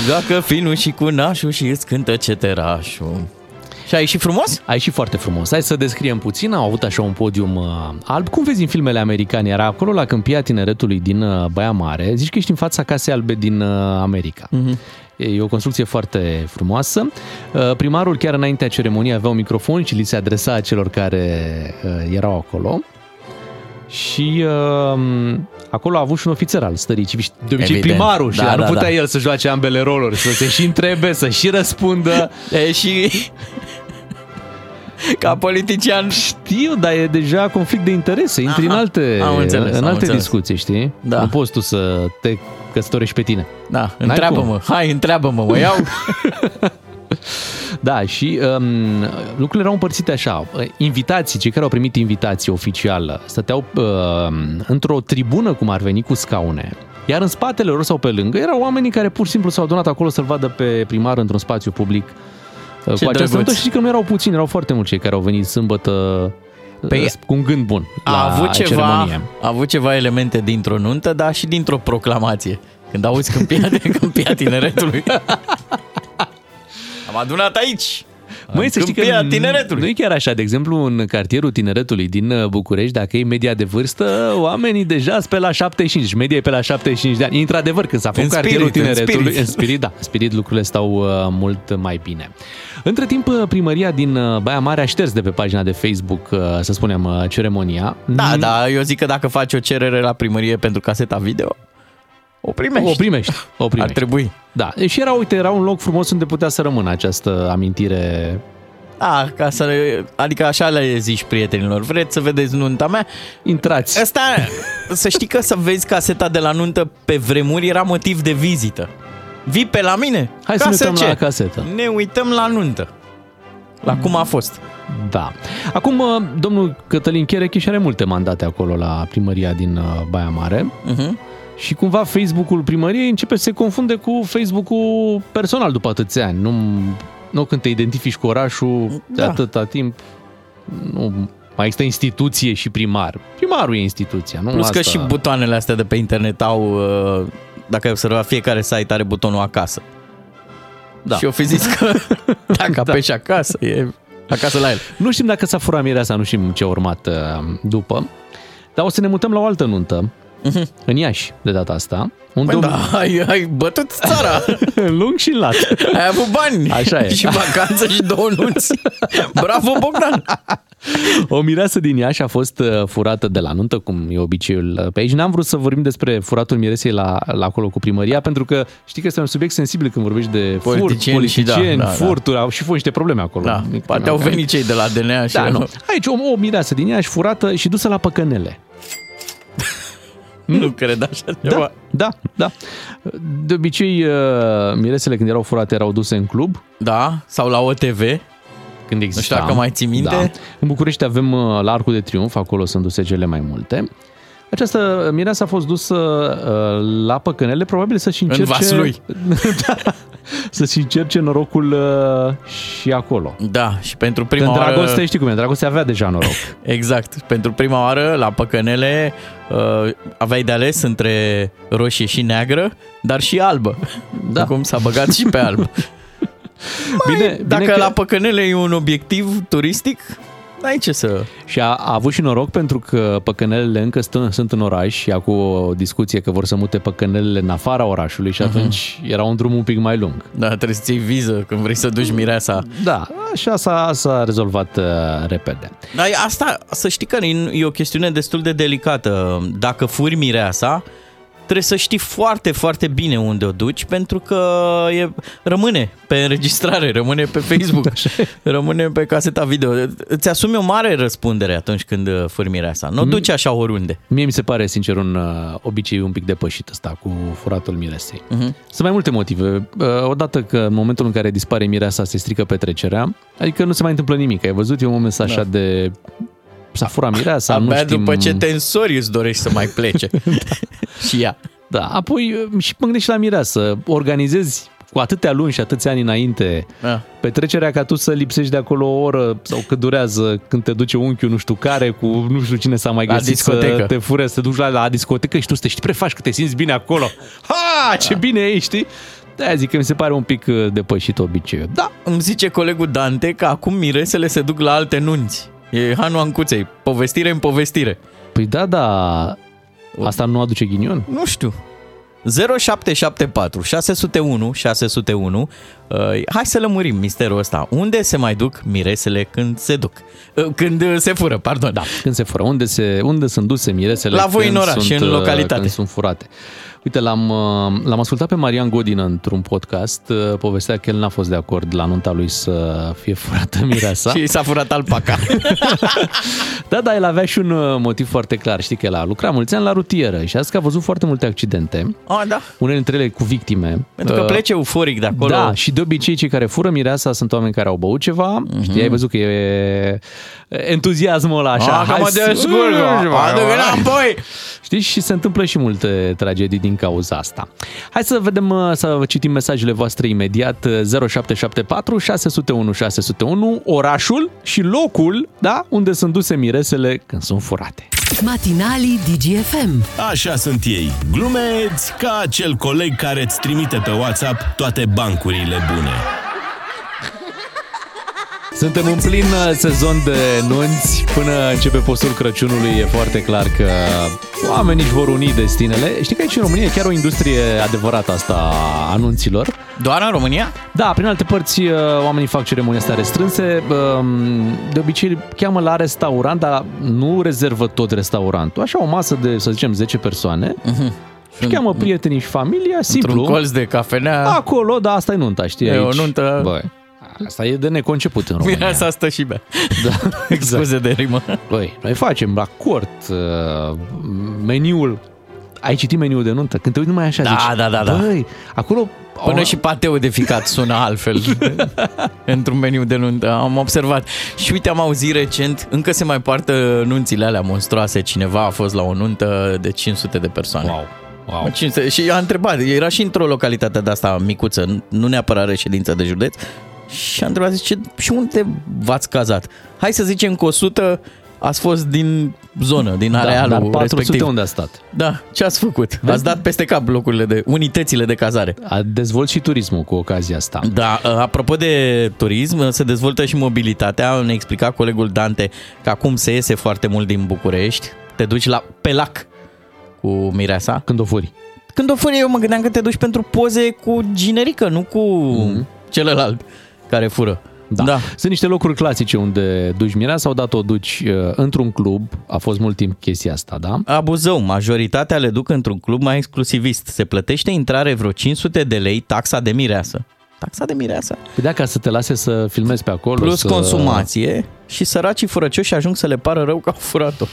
Dacă finul și cu Nașu și îți cântă ceterașul. Și a ieșit frumos? A ieșit foarte frumos. Hai să descriem puțin. Au avut așa un podium alb. Cum vezi în filmele americane? Era acolo la Câmpia Tineretului din Baia Mare. Zici că ești în fața Casei Albe din America. Mm-hmm. E o construcție foarte frumoasă. Primarul chiar înaintea ceremoniei avea un microfon și li se adresa celor care erau acolo. Și uh, acolo a avut și un ofițer al stării civile. De obicei evident. Primarul da, și da, nu putea da. el să joace ambele roluri, să se și întrebe, să și răspundă. E și... Ca politician. Știu, dar e deja conflict de interese. Aha, intri în alte, înțeles, în alte discuții, știi? Da. Nu poți tu să te căsătorești pe tine. Da, N-ai întreabă-mă, cum. hai, întreabă-mă, mă iau... Da, și um, lucrurile erau împărțite așa. Invitații, cei care au primit invitație oficială, stăteau uh, într-o tribună, cum ar veni, cu scaune. Iar în spatele lor sau pe lângă erau oamenii care pur și simplu s-au adunat acolo să-l vadă pe primar într-un spațiu public. uh, Ce Cu această dăguț. Și zic că nu erau puțini, erau foarte mulți cei care au venit sâmbătă Pe cu un gând bun la a avut ceva, ceremonie. A avut ceva elemente dintr-o nuntă, dar și dintr-o proclamație. Când auzi Câmpia, Câmpia Tineretului. Am adunat aici, măi, să știi că Tineretului. Nu e chiar așa. De exemplu, în cartierul Tineretului din București, dacă e media de vârstă, oamenii deja sunt pe la șaptezeci și cinci. Media e pe la șaptezeci și cinci de ani. E într-adevăr, când s-a făcut cartierul Tineretului. În spirit. În spirit, da. În spirit lucrurile stau mult mai bine. Între timp, primăria din Baia Mare a șters de pe pagina de Facebook, să spunem, ceremonia. Da, mm. da, eu zic că dacă faci o cerere la primărie pentru caseta video... O primești. O primești. O primești. Ar trebui. Da. Și era, uite, era un loc frumos unde putea să rămână această amintire. A, ca să, adică așa le zici prietenilor, vreți să vedeți nunta mea? Intrați. Asta, să știi că să vezi caseta de la nuntă pe vremuri era motiv de vizită. Vii pe la mine? Hai ca să ne uităm ce? La casetă. Ne uităm la nuntă. La cum a fost. Da. Acum, domnul Cătălin Cherecheș are multe mandate acolo la primăria din Baia Mare. Uh-huh. Și cumva Facebook-ul primăriei începe să se confunde cu Facebook-ul personal după atâția ani. Nu, nu când te identifici cu orașul de da. Atâta timp, nu mai există instituție și primar. Primarul e instituția, nu? Plus asta... că și butoanele astea de pe internet au, dacă ai observat, fiecare site are butonul acasă. Da. Și eu fi zis că dacă apeși da. acasă, e acasă la el. Nu știm dacă s-a furat mirea asta, nu știm ce a urmat după. Dar o să ne mutăm la o altă nuntă. Uh-huh. În Iași, de data asta. Un păi domn... da, ai, ai bătut țara. În lung și în lat. Ai avut bani. Așa e. Și vacanță și două nunți. Bravo, Bogdan! O mireasă din Iași a fost furată de la nuntă, cum e obiceiul pe aici. N-am vrut să vorbim despre furatul miresei la, la acolo cu primăria, pentru că știi că este un subiect sensibil când vorbești de furt, politicieni, politicieni da, da, furturi. Da. Au și fost niște probleme acolo. Da, poate au venit cei de la D N A și... Da, nu. Aici o, o mireasă din Iași furată și dusă la păcănele. Nu cred așa ceva. Da, da, da. De obicei, miresele când erau furate erau duse în club. Da, sau la O T V, când exista. Nu știu dacă mai ții minte. Da. În București avem la Arcul de Triunf, acolo sunt duse cele mai multe. Această mireasă a fost dusă la păcănele, probabil să-și încerce... În vasul lui. Da, să-și încerce norocul și acolo. Da, și pentru prima oară... În dragoste, știi cum e, dragoste avea deja noroc. Exact. Pentru prima oară, la păcănele, aveai de ales între roșie și neagră, dar și albă. Da. Cum s-a băgat și pe albă. Mai, bine, dacă bine că... la păcănele e un obiectiv turistic... N-ai ce să... Și a, a avut și noroc pentru că păcănelele încă stân, sunt în oraș și acum o discuție că vor să mute păcănelele în afara orașului și atunci uh-huh. era un drum un pic mai lung. Da, trebuie să-ți iei viză când vrei să duci mireasa. Da, și asta s-a rezolvat uh, repede. Dar asta, să știi că e o chestiune destul de delicată. Dacă furi mireasa, trebuie să știi foarte, foarte bine unde o duci, pentru că e, rămâne pe înregistrare, rămâne pe Facebook, rămâne pe caseta video. Îți asumi o mare răspundere atunci când furi mireasa. Nu o duci așa oriunde. Mie mi se pare, sincer, un uh, obicei un pic depășit ăsta cu furatul miresei. Uh-huh. Sunt mai multe motive. Uh, odată că în momentul în care dispare mireasa se strică petrecerea, adică nu se mai întâmplă nimic. Ai văzut, e un moment așa da. de... S-a furat mireasa, nu știm... după ce tensorii îți dorești să mai plece. Da. Și ea. Da, apoi și mă gândești la mireasă. Organizezi cu atâtea luni și atâția ani înainte da. petrecerea ca tu să lipsești de acolo o oră sau cât durează când te duce unchiul nu știu care, cu nu știu cine s-a mai găsit să te fure, să te duci la, la discotecă și tu să te știi prefaci că te simți bine acolo. Ha, ce da. bine e, știi? De-aia zic că mi se pare un pic depășit obiceiul. Da, îmi zice colegul Dante că acum miresele se duc la alte nunți. E Hanu Ancuței, povestire în povestire. Păi da, da, asta nu aduce ghinion? Nu știu. zero șapte șapte patru șase zero unu șase zero unu. Uh, hai să lămurim misterul ăsta. Unde se mai duc miresele când se duc? Uh, când se fură, pardon. Da, când se fură. Unde, se, unde sunt duse miresele? La voi în oraș și în localitate. Când sunt furate. Uite, l-am, l-am ascultat pe Marian Godină într-un podcast. Povestea că el n-a fost de acord la nunta lui să fie furată mireasa. Și s-a furat alpaca. Da, da, el avea și un motiv foarte clar. Știi că el a lucrat mulți ani la rutieră și astăzi a văzut foarte multe accidente. Ah, da. Unele dintre ele cu victime. Pentru că uh, plece euforic de acolo. Da, și de obicei cei care fură mireasa sunt oameni care au băut ceva. Uh-huh. Știi, ai văzut că e entuziasmul ăla așa. Ah, că mă descurc. Știi, și se întâmplă și multe tragedii din cauza asta. Hai să vedem, să citim mesajele voastre imediat. zero șapte șapte patru șase zero unu șase zero unu, orașul și locul, da, unde sunt duse miresele când sunt furate. Matinalii Digi F M. Așa sunt ei, glumeți ca acel coleg care îți trimite pe WhatsApp toate bancurile bune. Suntem în plin sezon de nunți, până începe postul Crăciunului, e foarte clar că oamenii își vor uni destinele. Știi că aici în România e chiar o industrie adevărată asta a anunților. Doar în România? Da, prin alte părți oamenii fac ceremonii astea restrânse, de obicei cheamă la restaurant, dar nu rezervă tot restaurantul. Așa o masă de, să zicem, zece persoane. Mhm. Uh-huh. Și cheamă prietenii și familia, simplu. Într-un colț de cafenea. Acolo, da, asta e nunta, știi, aici. E o nuntă. Bă, asta e de neconceput în România. Asta stă și bea. Da, exact. Scuze de rimă. Băi, noi facem la cort uh, meniul. Ai citit meniul de nuntă? Când te uiți numai așa, da, zici, da, da, da. Băi, acolo... Până o... și pateul de ficat sună altfel într-un meniu de nuntă. Am observat. Și uite, am auzit recent, încă se mai poartă nunțile alea monstruoase. Cineva a fost la o nuntă de cinci sute de persoane. Wow. Wow. cinci sute. Și a întrebat, era și într-o localitate de asta micuță, nu neapărat reședință de județ. Și a întrebat, zice, și unde v-ați cazat? Hai să zicem că o sută ați fost din zonă, din arealul da, respectiv. patru sute unde a stat. Da, ce ați făcut? Vezi? Ați dat peste cap locurile de, unitățile de cazare. A dezvolt și turismul cu ocazia asta. Da, apropo de turism, se dezvoltă și mobilitatea. Ne explica colegul Dante că acum se iese foarte mult din București. Te duci la Pelac cu mireasa. Când o furi. Când o furi, eu mă gândeam că te duci pentru poze cu ginerică, nu cu mm-hmm. celălalt care fură. Da. Da. Sunt niște locuri clasice unde duci mireasa sau odată o duci uh, într-un club. A fost mult timp chestia asta, da? La Buzău, majoritatea le duc într-un club mai exclusivist. Se plătește intrare vreo cinci sute de lei taxa de mireasă. Taxa de mireasă. Păi da, ca să te lase să filmezi pe acolo. Plus să... consumație și săracii furăcioși ajung să le pară rău că au furat-o.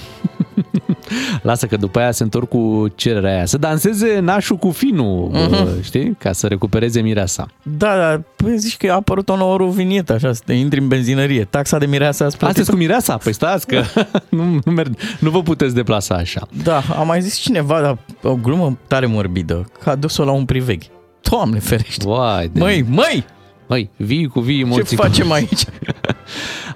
Lasă că după aia se întorc cu cererea aia. Să danseze nașul cu finul, uh-huh. știi? Ca să recupereze mireasa. Da, da, păi zici că a apărut o nouă rovinietă, așa, să te intri în benzinărie. Taxa de mireasă ați plătit? Astăzi cu mireasa? Păi stați că nu, nu, merg, nu vă puteți deplasa așa. Da, a mai zis cineva, dar o glumă tare morbidă, că a dus-o la un priveghi. Doamne ferește! Uai, măi, măi! Măi, vii cu vii, morții. Ce facem aici?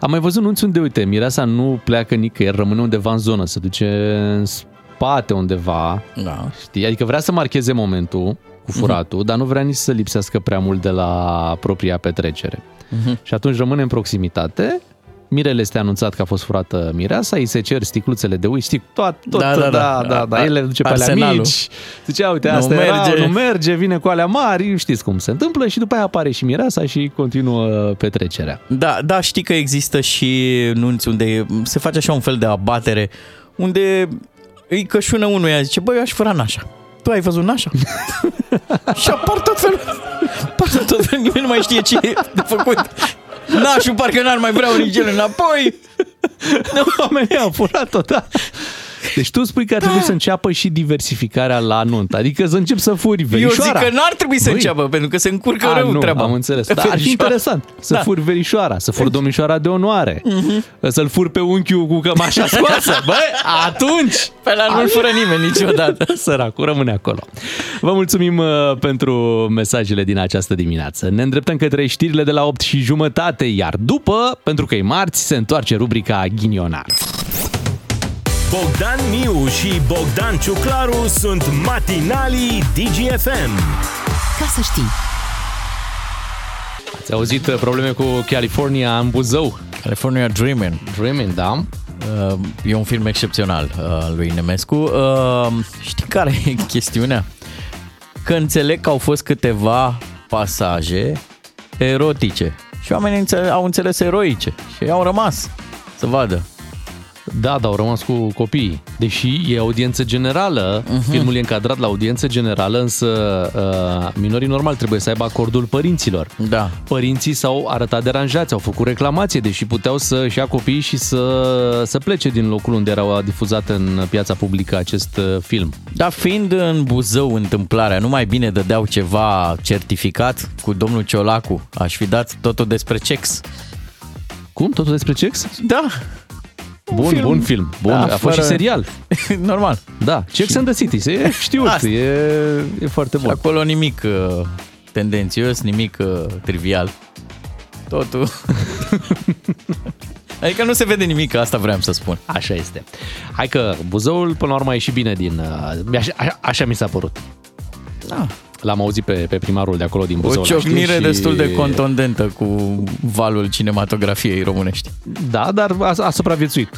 Am mai văzut nunți unde, uite, mireasa nu pleacă nicăieri, rămâne undeva în zonă, se duce în spate undeva, da. Știi? Adică vrea să marcheze momentul cu furatul, uh-huh. dar nu vrea nici să lipsească prea mult de la propria petrecere. Uh-huh. Și atunci rămâne în proximitate, mirele este anunțat că a fost furată mireasa, îi se cer sticluțele de uici, tot, tot, da, da, da, da, da, da, da. El le duce pe alea mici, zicea, uite, nu asta merge. Era, nu merge, vine cu alea mari, știți cum se întâmplă și după aia apare și mireasa și continuă petrecerea. Da, da, știi că există și nunți unde se face așa un fel de abatere, unde îi cășună unuia, zice, băi, eu aș fura nașa. Tu ai văzut nașa? Și apar tot felul, apar tot felul, nimeni nu mai știe ce e de făcut. Nașul parcă n-ar mai vrea origine înapoi. Oamenii au furat-o, da. Deci tu spui că ar trebui da. Să înceapă și diversificarea la nuntă. Adică să încep să furi verișoara. Eu zic că n-ar trebui să Băi. înceapă, pentru că se încurcă A, rău nu, treaba. Am înțeles. Dar ar fi interesant să da. furi verișoara, să furi domnișoara de onoare, uh-huh. să-l furi pe unchiul cu cămașa scoasă. Băi, atunci! Pe la nu-l fură nimeni niciodată. Săracul rămâne acolo. Vă mulțumim pentru mesajele din această dimineață. Ne îndreptăm către știrile de la opt și jumătate, iar după, pentru că e marți, se întoarce rubrica Ghinionar. Bogdan Miu și Bogdan Ciuclaru sunt matinalii Digi F M. Ca să știi. Ați auzit probleme cu California în Buzău? California Dreamin'. Dreamin', da. E un film excepțional al lui Nemescu. Știi care e chestiunea? Că înțeleg că au fost câteva pasaje erotice. Și oamenii au înțeles eroice. Și au rămas să vadă. Da, dar au rămas cu copiii. Deși e audiență generală, uh-huh. filmul e încadrat la audiență generală, însă uh, minorii normal trebuie să aibă acordul părinților. Da. Părinții s-au arătat deranjați, au făcut reclamație, deși puteau să-și ia copiii și să, să plece din locul unde era difuzat în piața publică acest film. Da, fiind în Buzău întâmplarea, nu mai bine dădeau ceva certificat cu domnul Ciolacu. Aș fi dat totul despre cex. Cum? Totul despre cex? Da. Bun, film. bun film. Bun, da, a fost fără... și serial. Normal. Da, Sex și... and the City, e știut, e, e foarte bun. Și acolo nimic uh, tendențios, nimic uh, trivial. Totul. Adică nu se vede nimic, asta vreau să spun. Așa este. Hai că Buzăul până la urmă a ieșit bine din... Uh, așa, așa, așa mi s-a părut. Da. L-am auzit pe, pe primarul de acolo din Buzău. O ciocnire și... destul de contundentă cu valul cinematografiei românești. Da, dar a, a supraviețuit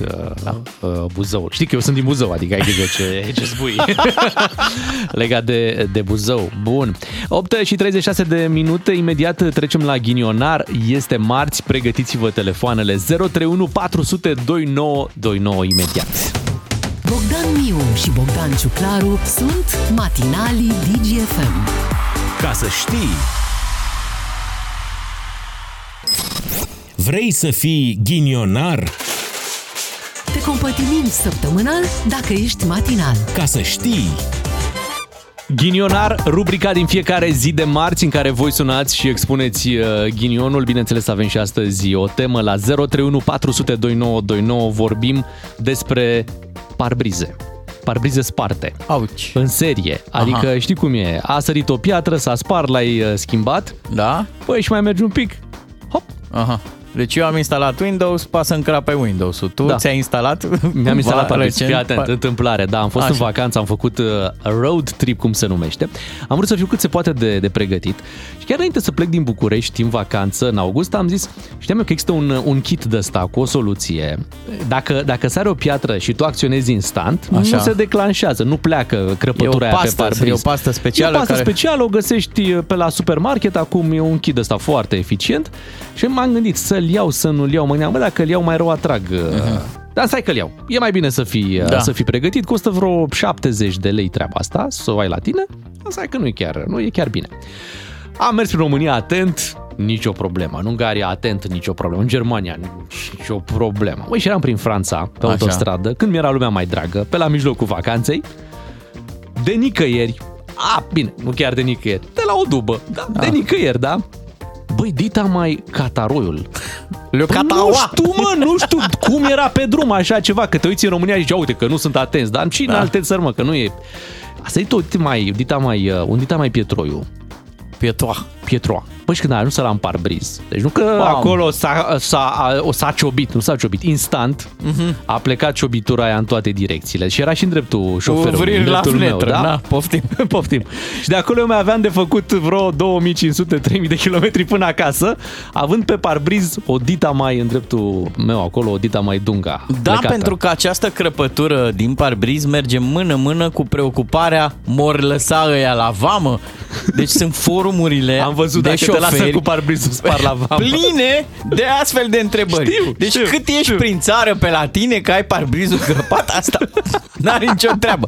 da. uh, Buzăul. Știi că eu sunt din Buzău, adică ai grijă ce, ce spui. Legat de, de Buzău. Bun. opt și treizeci și șase de minute. Imediat trecem la ghinionar. Este marți. Pregătiți-vă telefoanele zero trei unu patru zero zero doi nouă doi nouă imediat. Bogdan Miu și Bogdan Ciuclaru sunt Matinalii Digi F M. Ca să știi... Vrei să fii ghinionar? Te compătimim săptămânal dacă ești matinal. Ca să știi... Ghinionar, rubrica din fiecare zi de marți în care voi sunați și expuneți ghinionul. Bineînțeles, avem și astăzi o temă la zero trei unu patru zero zero doi nouă doi nouă. Vorbim despre parbrize. Parbrize sparte. Auci. În serie. Adică, aha, știi cum e? A sărit o piatră, s-a spart, l-ai schimbat. Da. Păi și mai mergi un pic. Hop. Aha. Deci eu am instalat Windows, pasă în crap pe Windows-ul. Tu da. ți-ai instalat? Mi-am instalat parbrize, fii atent, întâmplare. Da, am fost Așa. în vacanță, am făcut road trip, cum se numește. Am vrut să fiu cât se poate de, de pregătit. Și chiar înainte să plec din București, în vacanță, în august, am zis, știam eu că există un, un kit de ăsta cu o soluție. Dacă, dacă sare o piatră și tu acționezi instant, Așa. nu se declanșează, nu pleacă crăpătura aia pe parbriz. E o pastă specială. E o pastă care... specială, o găsești pe la supermarket, acum e un kit de ăsta foarte eficient. Și m-am gândit să iau, să nu-l iau, mă gândeam, bă, dacă-l iau mai rău atrag. Uh-huh. Dar stai că-l iau. E mai bine să fii, da. să fii pregătit. Costă vreo șaptezeci de lei treaba asta, să o ai la tine. Dar stai că nu e chiar, nu e chiar bine. Am mers prin România, atent, nicio problemă. În Ungaria, atent, nicio problemă. În Germania, nicio problemă. Măi, și eram prin Franța, pe Așa. autostradă, când mi-era lumea mai dragă, pe la mijlocul vacanței, de nicăieri, a, bine, nu chiar de nicăieri, de la o dubă, da, da. de nicăieri, da? Băi, dita mai cataroiul. Păi nu știu, mă, nu știu cum era pe drum așa ceva, că te uiți în România și zici, uite că nu sunt atenți, dar și în da. alte țări, mă, că nu e... Asta e tot mai, dita mai, un dita mai pietroiu. Pietroa. Pietroa. Păi și când a ajuns să la parbriz. Deci nu că Bam. acolo s-a, s-a, s-a ciobit, nu s-a ciobit, instant uh-huh. a plecat ciobitura aia în toate direcțiile. Și era și în dreptul șoferului. Vrei la fletră, da? Na, poftim. Poftim. Și de acolo eu mai aveam de făcut vreo două mii cinci sute trei mii de kilometri până acasă, având pe parbriz o dita mai în dreptul meu acolo, o dita mai dunga. Da, plecată. Pentru că această crăpătură din parbriz merge mână-mână cu preocuparea mor lăsa ăia la vamă. Deci sunt forumurile... Am văzut de dacă te lasă cu parbrizul spart la vamă. Pline de astfel de întrebări. Știu, deci știu, cât ești știu. prin țară pe la tine că ai parbrizul crăpat, asta n-are nicio treabă.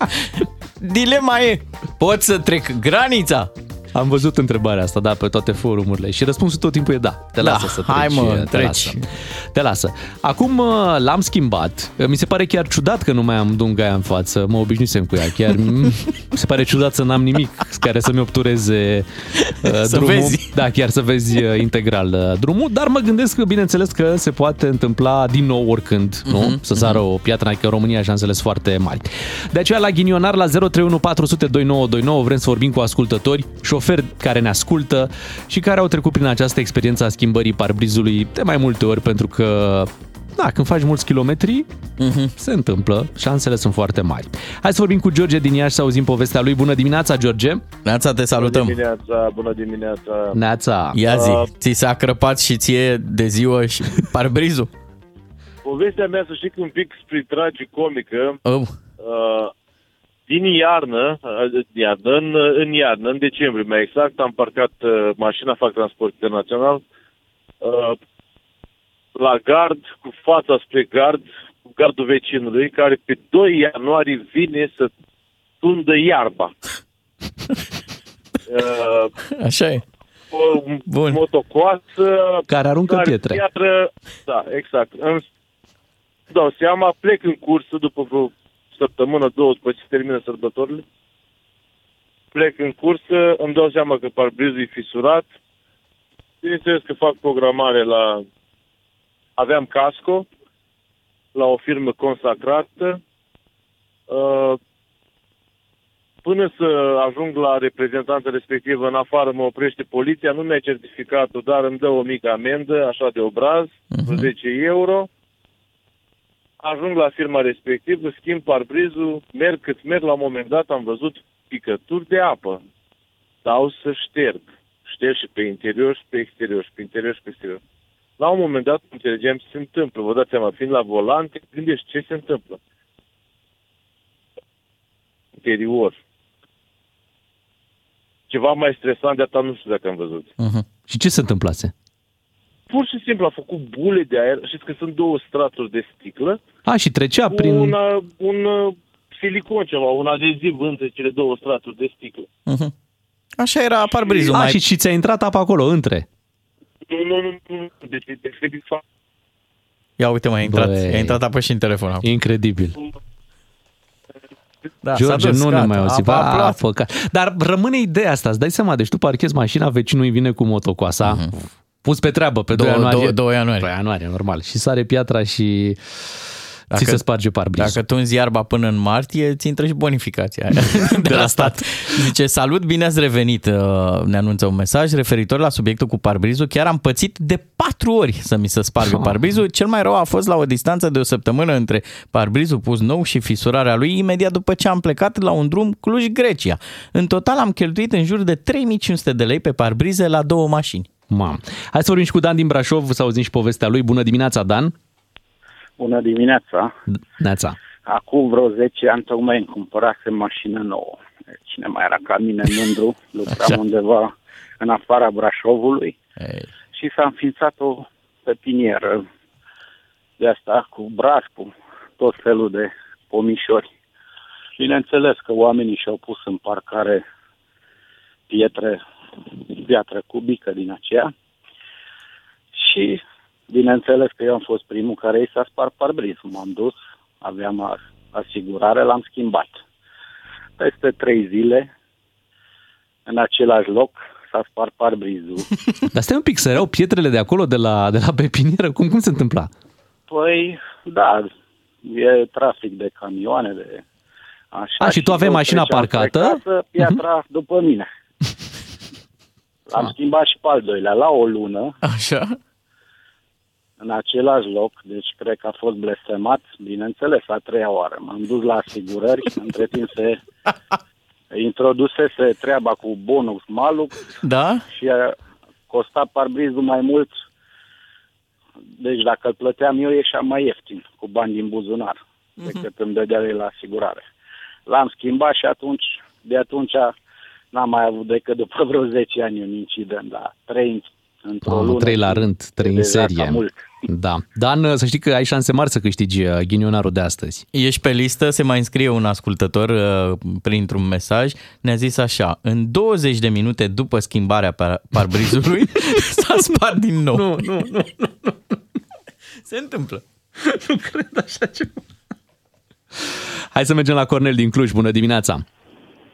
Dilema e, pot să trec granița? Am văzut întrebarea asta, da, pe toate forumurile și răspunsul tot timpul e da. Te lasă da, să treci. Hai mă, te treci. Lasă. Te lasă. Acum l-am schimbat. Mi se pare chiar ciudat că nu mai am dunga aia în față. Mă obișnuisem cu ea. Chiar mi se pare ciudat să n-am nimic care să-mi obtureze uh, drumul. Vezi. Da, chiar să vezi integral uh, drumul. Dar mă gândesc că, bineînțeles, că se poate întâmpla din nou oricând, uh-huh, nu? Să sară uh-huh. o piatră, că în România șansele sunt foarte mari. De aceea la ghinionar, la zero trei unu patru zero zero doi nouă doi nouă vrem să vorbim cu ascultători, oferi care ne ascultă și care au trecut prin această experiență a schimbării parbrizului de mai multe ori, pentru că da, când faci mulți kilometri, uh-huh. se întâmplă, șansele sunt foarte mari. Hai să vorbim cu George din Iași, să auzim povestea lui. Bună dimineața, George! Neața, te salutăm! Bună dimineața, bună dimineața! Neața! Ia zi, uh, ți s-a crăpat și ție de ziua și parbrizul? Povestea mea, să știi, un pic spre tragicomică. Oh. Uh, Din iarnă, iarnă în, în iarnă, în decembrie mai exact, am parcat uh, mașina, fac transport internațional, uh, la gard, cu fața spre gard, cu gardul vecinului, care pe doi ianuarie vine să tundă iarba. Uh, Așa e. O Bun. motocoasă. Care aruncă care pietre. Piatră, da, exact. Îmi dau seama, plec în cursă după vreo săptămână, două, după ce termină sărbătorile, plec în cursă, îmi dau seama că parbrizul e fisurat, bineînțeles că fac programare la... Aveam casco, la o firmă consacrată, până să ajung la reprezentanța respectivă, în afară mă oprește poliția, nu mi-a certificatul, dar îmi dă o mică amendă, așa de obraz, uh-huh. zece euro, ajung la firma respectivă, schimb parbrizul, merg cât merg, la un moment dat am văzut picături de apă. Dau să șterg. Șterg și pe interior și pe exterior, și pe interior și pe exterior. La un moment dat înțelegeam ce se întâmplă. Vă dați seama, fiind la volan, te gândești ce se întâmplă. Interior. Ceva mai stresant de atât, nu știu dacă am văzut. Uh-huh. Și ce se întâmplase? Pur și simplu a făcut bule de aer, știți că sunt două straturi de sticlă. A, și trecea prin... Una, un silicon ceva, una de zib între cele două straturi de sticlă. Uh-huh. Așa era parbrizul. A, mai... și, și ți-a intrat apa acolo, între? Nu, nu, nu, nu. Deci, de fapt. Ia uite, mai a intrat, a intrat apă și în telefon. Acolo. Incredibil. Da, George, nu ne mai auzi. Dar rămâne ideea asta, îți dai seama, deci tu parchezi mașina, vecinul îi vine cu motocoasa, uh-huh. pus pe treabă pe doi ianuarie, normal, și sare piatra și dacă, ți se sparge parbrizul. Dacă tu înzi iarba până în martie, ți intră și bonificația de la stat. Zice, salut, bine ați revenit, ne anunță un mesaj referitor la subiectul cu parbrizul. Chiar am pățit de patru ori să mi se spargă parbrizul. Cel mai rău a fost la o distanță de o săptămână între parbrizul pus nou și fisurarea lui imediat după ce am plecat la un drum Cluj-Grecia. În total am cheltuit în jur de trei mii cinci sute de lei pe parbrize la două mașini. Mam. Hai să vorbim și cu Dan din Brașov, să auzim și povestea lui. Bună dimineața, Dan! Bună dimineața! Neața. Acum vreo zece ani tocmai îmi cumpărasem mașină nouă. Cine mai era ca mine mândru, lucram așa undeva în afara Brașovului. Ei. Și s-a înființat o pepinieră de asta cu brascu, tot felul de pomișori. Bineînțeles că oamenii și-au pus în parcare pietre, piatră cubică din aceea și... Bineînțeles că eu am fost primul care i s-a spart parbrizul. M-am dus, aveam asigurare, l-am schimbat. Peste trei zile, în același loc, s-a spart parbrizul. Dar stai un pic, să erau pietrele de acolo, de la, de la pepinieră? Cum, cum se întâmpla? Păi, da, e trafic de camioane, de așa. A, și tu aveai mașina parcată? Casă, piatra uh-huh. după mine. L-am ah. schimbat și pe al doilea, la o lună. Așa. În același loc, deci cred că a fost blestemat, bineînțeles, a treia oară. M-am dus la asigurări, între timp se introdusese treaba cu bonus malus, da? Și a costat parbrizul mai mult. Deci dacă îl plăteam eu, ieșeam mai ieftin, cu bani din buzunar, mm-hmm. decât îmi dădea el la asigurare. L-am schimbat și atunci, de atunci n-am mai avut decât după vreo zece ani un incident, dar trei într-o lună, trei la rând, trei în serie. Da. Dan, să știi că ai șanse mari să câștigi ghinionarul de astăzi. Ești pe listă, se mai înscrie un ascultător printr-un mesaj. Ne-a zis așa, în douăzeci de minute după schimbarea par- parbrizului s-a spart din nou. Nu, nu, nu, nu, nu. Se întâmplă. Nu cred așa ceva. Hai să mergem la Cornel din Cluj. Bună dimineața!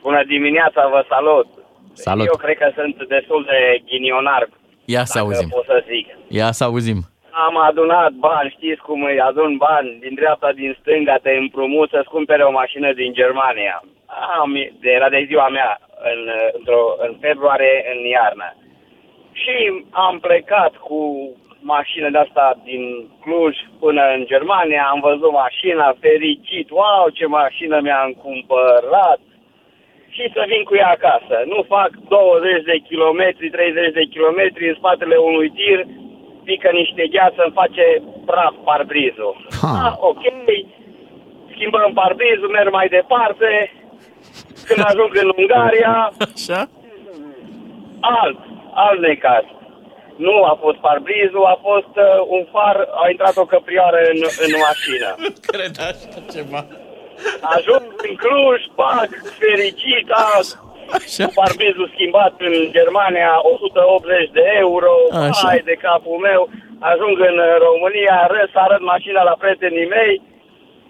Bună dimineața, vă salut! Salut! Eu cred că sunt destul de ghinionar. Ia să auzim. Pot să zic. Ia să auzim. Am adunat bani, știți cum îi adun bani, din dreapta, din stânga, te împrumut să-ți cumpere o mașină din Germania. Am, era de ziua mea, în, în februarie, în iarnă. Și am plecat cu mașină de-asta din Cluj până în Germania, am văzut mașina, fericit, wow, ce mașină mi-am cumpărat. Și să vin cu ea acasă. Nu fac douăzeci de kilometri, treizeci de kilometri în spatele unui tir, pică niște gheață, îmi face praf parbrizul. Ha. Ah, ok, schimbăm parbrizul, merg mai departe. Când ajung în Ungaria, așa? alt, alt necaz. Nu a fost parbrizul, a fost uh, un far, a intrat o căprioară în, în mașină. Nu cred așa ceva. Ajung în Cluj, pac, fericit, cu parbrizul schimbat în Germania, o sută optzeci de euro, așa. Hai de capul meu, ajung în România, râs, arăt mașina la prietenii mei,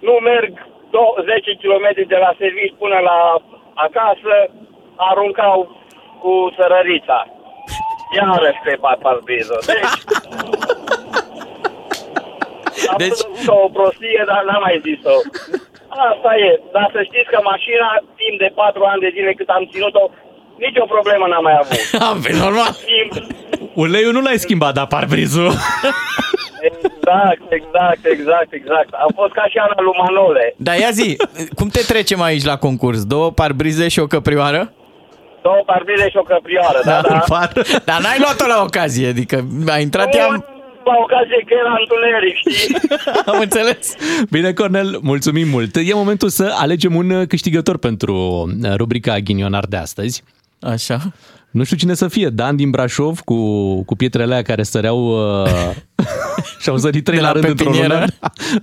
nu merg zece kilometri de la serviciu până la acasă, aruncau cu sărărița, iarăși pe parbrizul, deci... Am deci... făcut o prostie, dar n-am mai zis-o. Asta e, dar să știți că mașina, timp de patru ani de zile cât am ținut-o, nicio problemă n-am mai avut. Pe normal. Timp... Uleiul nu l-ai schimbat, dar parbrizul. Exact, exact, exact, exact. A fost ca și Ana lui Manole. Dar ia zi, cum te trecem aici la concurs? Două parbrize și o căprioară? Două parbrize și o căprioară, da, da. Par... Dar n-ai luat-o la ocazie, adică a intrat ea... Am... la ocazie că era întuneric, știi? Am înțeles. Bine, Cornel, mulțumim mult. E momentul să alegem un câștigător pentru rubrica Ghinionar de astăzi. Așa. Nu știu cine să fie, Dan din Brașov, cu, cu pietrele aia care săreau... Uh... Și-au zărit trei la, la rând într-o lună.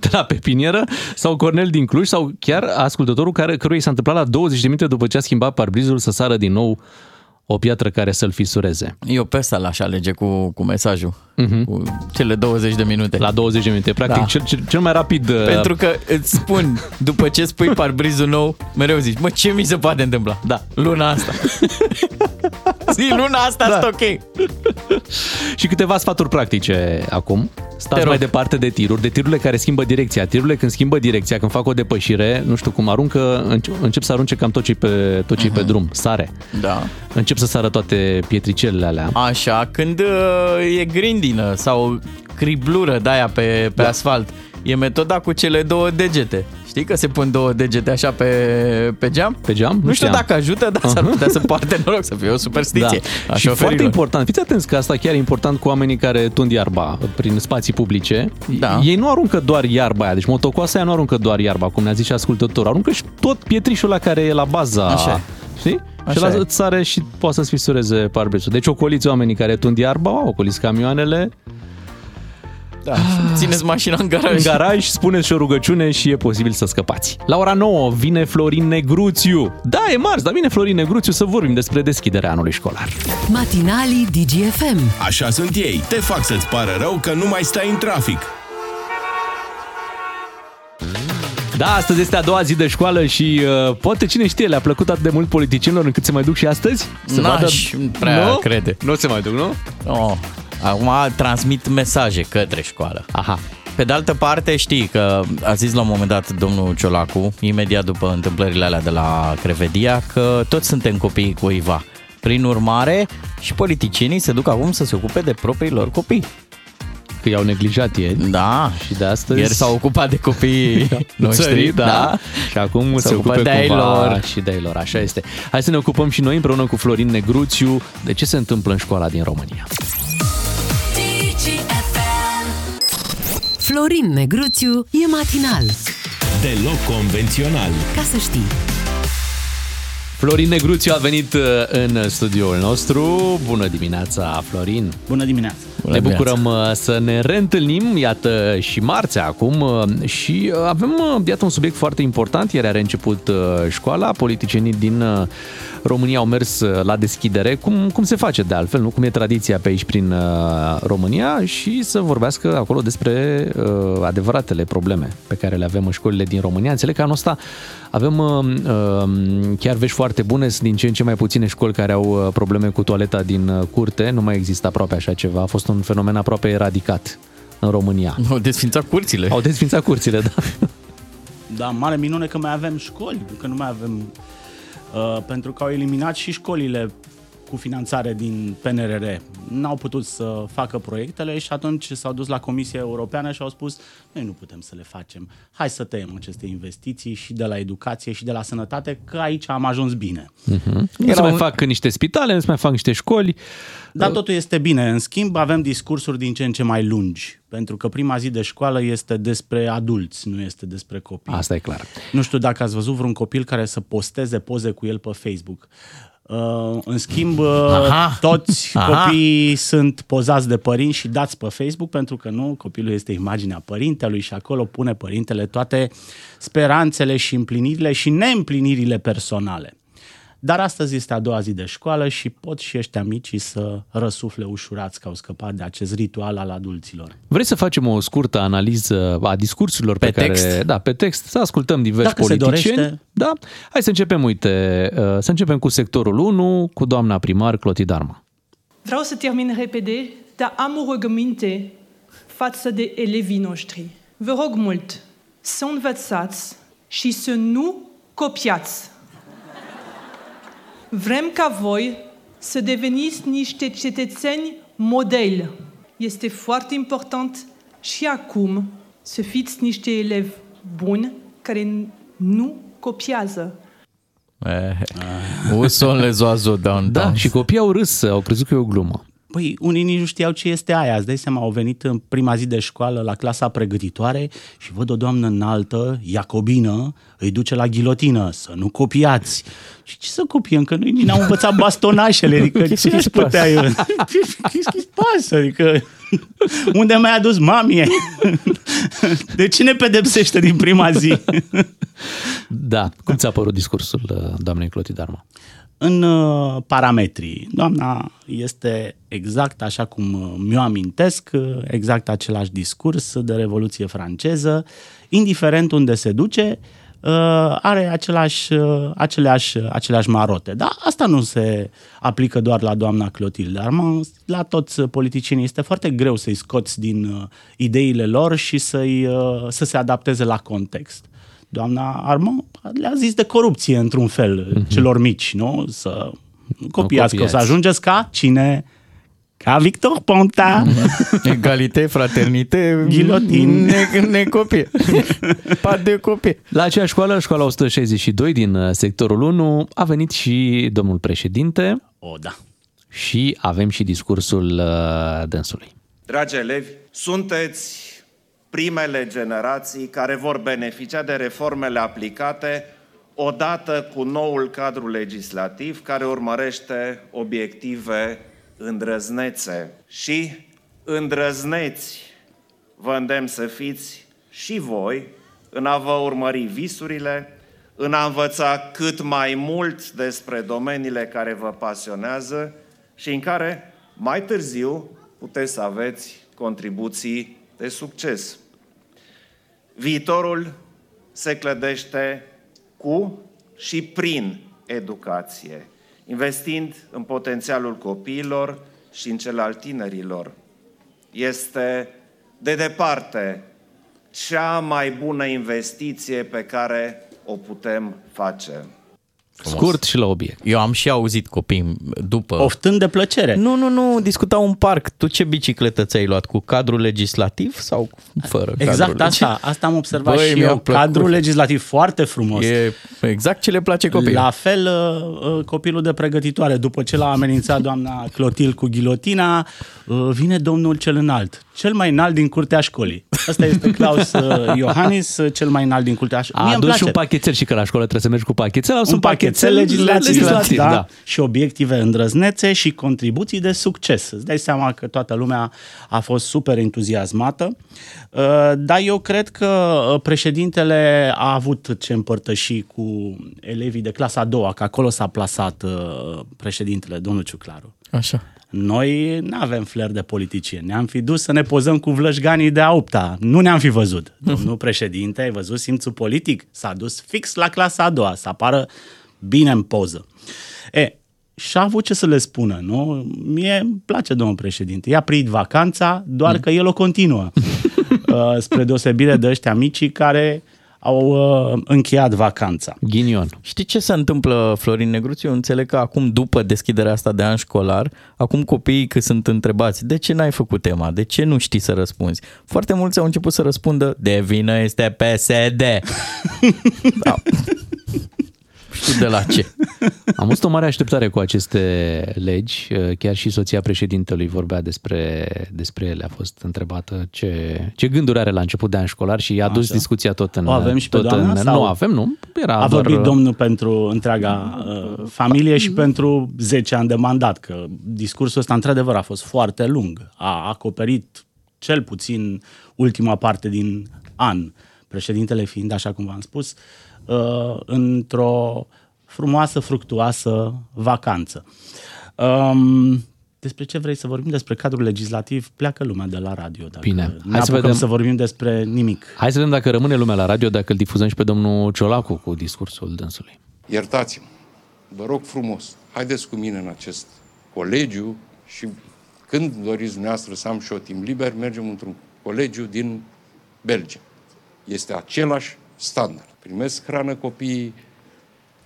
De la pepinieră. Sau Cornel din Cluj, sau chiar ascultătorul care, căruia s-a întâmplat la douăzeci de minute după ce a schimbat parbrizul să sară din nou o piatră care să-l fisureze. Eu pe ăsta l-aș alege cu, cu mesajul. Uh-huh. Cu cele douăzeci de minute. La douăzeci de minute, practic, da. cel, cel, cel mai rapid. Pentru că îți spun, după ce spui parbrizul nou, mereu zici, mă, ce mi se poate întâmpla? Da, luna asta. Zi, luna asta, da. Sunt ok. Și câteva sfaturi practice acum. Stați mai departe de tiruri, de tirurile care schimbă direcția. Tirurile când schimbă direcția, când fac o depășire, nu știu cum aruncă, încep să arunce cam tot ce pe, tot ce uh-huh. pe drum. Sare. Da. Încep să sară toate pietricelele alea. Așa, când e grindină sau criblură de-aia pe, pe da. asfalt, e metoda cu cele două degete. Știi că se pun două degete așa pe, pe geam? Pe geam? Nu, nu știu dacă ajută, dar uh-huh. s-ar putea să poarte noroc, să fie o superstiție. Da. Și foarte important, fiți atenți că asta chiar e important cu oamenii care tund iarba prin spații publice. Da. Ei nu aruncă doar iarba aia, deci motocoasa aia nu aruncă doar iarba, cum ne-a zis și ascultătorul. Aruncă și tot pietrișul ăla care e la baza. Așa. Știi? Așa și ăla îți sare și poate să-ți fisureze parbrizul. Deci ocoliți oamenii care tund iarba, ocoliți camioanele. Da, țineți mașina în garaj. În garaj, spuneți o rugăciune și e posibil să scăpați. La ora nouă vine Florin Negruțiu. Da, e marți, dar vine Florin Negruțiu să vorbim despre deschiderea anului școlar. Matinalii Digi F M. Așa sunt ei, te fac să-ți pară rău că nu mai stai în trafic. Da, astăzi este a doua zi de școală și uh, poate cine știe, le-a plăcut atât de mult politicienilor încât se mai duc și astăzi? Se N-aș vadă... prea nu? crede. Nu se mai duc, nu? Oh. Acum transmit mesaje către școală. Aha. Pe de altă parte, știi că a zis la un moment dat domnul Ciolacu, imediat după întâmplările alea de la Crevedia, că toți suntem copiii cuiva. Prin urmare, și politicienii se duc acum să se ocupe de propriilor copii. Că i-au neglijat ieri. Da. Și de astăzi... Ieri s-au ocupat de copiii noștri, țării, da. da. Și acum se ocupă de ai lor. Și de ai lor, așa este. Hai să ne ocupăm și noi împreună cu Florin Negruțiu de ce se întâmplă în școala din România. Florin Negruțiu e matinal. Deloc convențional. Ca să știi. Florin Negruțiu a venit în studioul nostru. Bună dimineața, Florin. Bună dimineața. Ne bucurăm să ne reîntâlnim, iată, și marțea acum. Și avem, iată, un subiect foarte important. Ieri a reînceput școala. Politicienii din România au mers la deschidere. Cum, cum se face de altfel, nu? Cum e tradiția pe aici prin România. Și să vorbească acolo despre adevăratele probleme pe care le avem în școlile din România. Înțeleg că anul ăsta avem chiar vești foarte bune. Sunt din ce în ce mai puține școli care au probleme cu toaleta din curte. Nu mai există aproape așa ceva. A fost un fenomen aproape eradicat în România. Au desfințat curțile. Au desfințat curțile, da. Da, mare minune că mai avem școli, că nu mai avem, uh, pentru că au eliminat și școlile cu finanțare din P N R R. N-au putut să facă proiectele și atunci s-au dus la Comisia Europeană și au spus, noi nu putem să le facem, hai să tăiem aceste investiții și de la educație și de la sănătate, că aici am ajuns bine. Uh-huh. Nu se mai un... fac niște spitale, nu se mai fac niște școli. Dar totul este bine. În schimb, avem discursuri din ce în ce mai lungi, pentru că prima zi de școală este despre adulți, nu este despre copii. Asta e clar. Nu știu dacă ați văzut vreun copil care să posteze poze cu el pe Facebook. Uh, în schimb, uh, Aha. toți Aha. copiii sunt pozați de părinți și dați pe Facebook, pentru că nu, copilul este imaginea părintelui și acolo pune părintele toate speranțele și împlinirile și neîmplinirile personale. Dar astăzi este a doua zi de școală și pot și ăștia micii să răsufle ușurați că au scăpat de acest ritual al adulților. Vrei să facem o scurtă analiză a discursurilor pe, pe care... Text? Da, pe text. Să ascultăm diversi Dacă politicieni. Se dorește... Da. Hai să începem, uite, să începem cu sectorul unu, cu doamna primar Clotilde Armand. Vreau să termin repede, dar am o rugăminte față de elevii noștri. Vă rog mult să învățați și să nu copiați. Vrem ca voi să deveniți niște cetățeni model. Este foarte important și acum să fiți niște elevi buni care nu copiază. Eh, usonle zoazodon. Da, și copiii au râs, au crezut că e o glumă. Păi, unii nici nu știau ce este aia. Îți dai seama, au venit în prima zi de școală la clasa pregătitoare și văd o doamnă înaltă, iacobină, îi duce la ghilotină, să nu copiați. Și ce să copiem, că noi n-am învățat bastonașele, adică ce aș putea eu? Ce-ți pasă? Adică, unde m-ai adus, mamie? De ce ne pedepsește din prima zi? Da, cum ți-a părut discursul doamnei Clotilde Armand? În parametrii, doamna este exact așa cum mi-o amintesc, exact același discurs de Revoluție franceză, indiferent unde se duce, are același, aceleași, aceleași marote. Dar asta nu se aplică doar la doamna Clotilde Armand, la toți politicienii este foarte greu să-i scoți din ideile lor și să-i, să se adapteze la context. Doamna Armand le-a zis de corupție, într-un fel, mm-hmm. celor mici, nu? Să nu copiați, că o să ajungeți ca cine? Ca Victor Ponta. Egalitate, fraternite, ghilotin, ne, ne copie. Pat de copie. La aceeași școală, școala o sută șaizeci și doi din sectorul unu, a venit și domnul președinte. O, da. Și avem și discursul dânsului. Dragi elevi, sunteți primele generații care vor beneficia de reformele aplicate odată cu noul cadru legislativ care urmărește obiective îndrăznețe. Și îndrăzneți vă îndemn să fiți și voi în a vă urmări visurile, în a învăța cât mai mult despre domeniile care vă pasionează și în care mai târziu puteți să aveți contribuții de succes. Viitorul se clădește cu și prin educație, investind în potențialul copiilor și în cel al tinerilor. Este de departe cea mai bună investiție pe care o putem face. Frumos. Scurt și la obiect. Eu am și auzit copii după... Oftând de plăcere. Nu, nu, nu, discutau în parc. Tu ce bicicletă ți-ai luat? Cu cadrul legislativ sau fără? Exact asta. Asta am observat. Băi, și eu. Cadrul legislativ foarte frumos. E exact ce le place copiilor. La fel, copilul de pregătitoare, după ce l-a amenințat doamna Clotil cu ghilotina, vine domnul cel înalt. Cel mai înalt din curtea școlii. Asta este Klaus Iohannis, cel mai înalt din curtea școlii. A adus și un pachetel și că la școală trebuie să mergi cu pachetel. Un pachetel. Legislativ, da? Da. Și obiective îndrăznețe și contribuții de succes. Îți dai seama că toată lumea a fost super entuziasmată, dar eu cred că președintele a avut ce împărtăși cu elevii de clasa a doua, că acolo s-a plasat președintele, domnul Ciuclaru. Așa. Noi nu avem fler de politicieni. Ne-am fi dus să ne pozăm cu vlășganii de a opta. Nu ne-am fi văzut. Domnul președinte, ai văzut simțul politic? S-a dus fix la clasa a doua, să apară bine în poză. E, și-a avut ce să le spună, nu? Mie îmi place domnul președinte. I-a prit vacanța, doar mm. că el o continuă. uh, spre deosebire de ăștia micii care au uh, încheiat vacanța. Ghinion. Știi ce se întâmplă, Florin Negruțiu? Înțeleg că acum, după deschiderea asta de an școlar, acum copiii că sunt întrebați, de ce n-ai făcut tema? De ce nu știi să răspunzi? Foarte mulți au început să răspundă, de vină este P S D. Da. Știu de la ce. Am avut o mare așteptare cu aceste legi. Chiar și soția președintelui vorbea despre, despre ele. A fost întrebată ce, ce gânduri are la început de an școlar și i-a dus discuția tot în... O avem și pe doamna? În, nu avem, nu. Era a doar... vorbit domnul pentru întreaga uh, familie și pentru zece ani de mandat, că discursul ăsta într-adevăr a fost foarte lung. A acoperit cel puțin ultima parte din an. Președintele fiind, așa cum v-am spus, Uh, într-o frumoasă, fructuoasă vacanță. Um, despre ce vrei să vorbim? Despre cadrul legislativ? Pleacă lumea de la radio. Dacă bine. Hai să vedem. Să vorbim despre nimic. Hai să vedem dacă rămâne lumea la radio, dacă îl difuzăm și pe domnul Ciolacu cu discursul dânsului. Iertați-mă, vă rog frumos, haideți cu mine în acest colegiu și când doriți dumneavoastră să am și o timp liber, mergem într-un colegiu din Belgia. Este același standard. Primesc hrană copiii,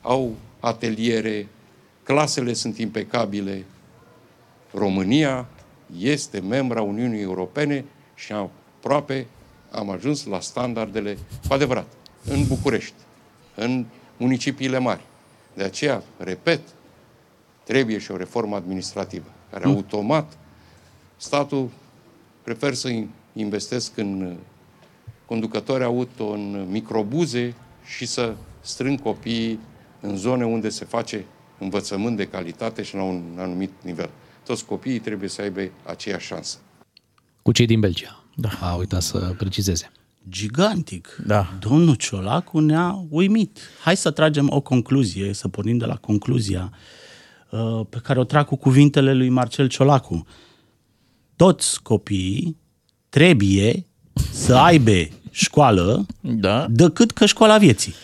au ateliere, clasele sunt impecabile. România este membra Uniunii Europene și aproape am ajuns la standardele cu adevărat, în București, în municipiile mari. De aceea, repet, trebuie și o reformă administrativă, care automat Statul prefer să investesc în conducători auto, în microbuze și să strâng copiii în zone unde se face învățământ de calitate și la un anumit nivel. Toți copiii trebuie să aibă aceeași șansă. Cu cei din Belgia. Da. A uitat să precizeze. Gigantic. Da. Domnul Ciolacu ne-a uimit. Hai să tragem o concluzie, să pornim de la concluzia uh, pe care o trag cu cuvintele lui Marcel Ciolacu. Toți copiii trebuie să aibă școală, da, decât că școala vieții.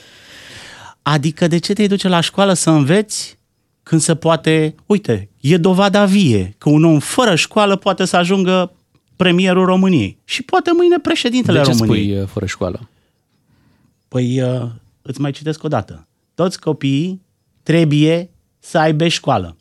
Adică de ce te duce la școală să înveți când se poate... Uite, e dovada vie că un om fără școală poate să ajungă premierul României și poate mâine președintele României. De ce României. Spui fără școală? Păi îți mai citesc o dată. Toți copiii trebuie să aibă școală.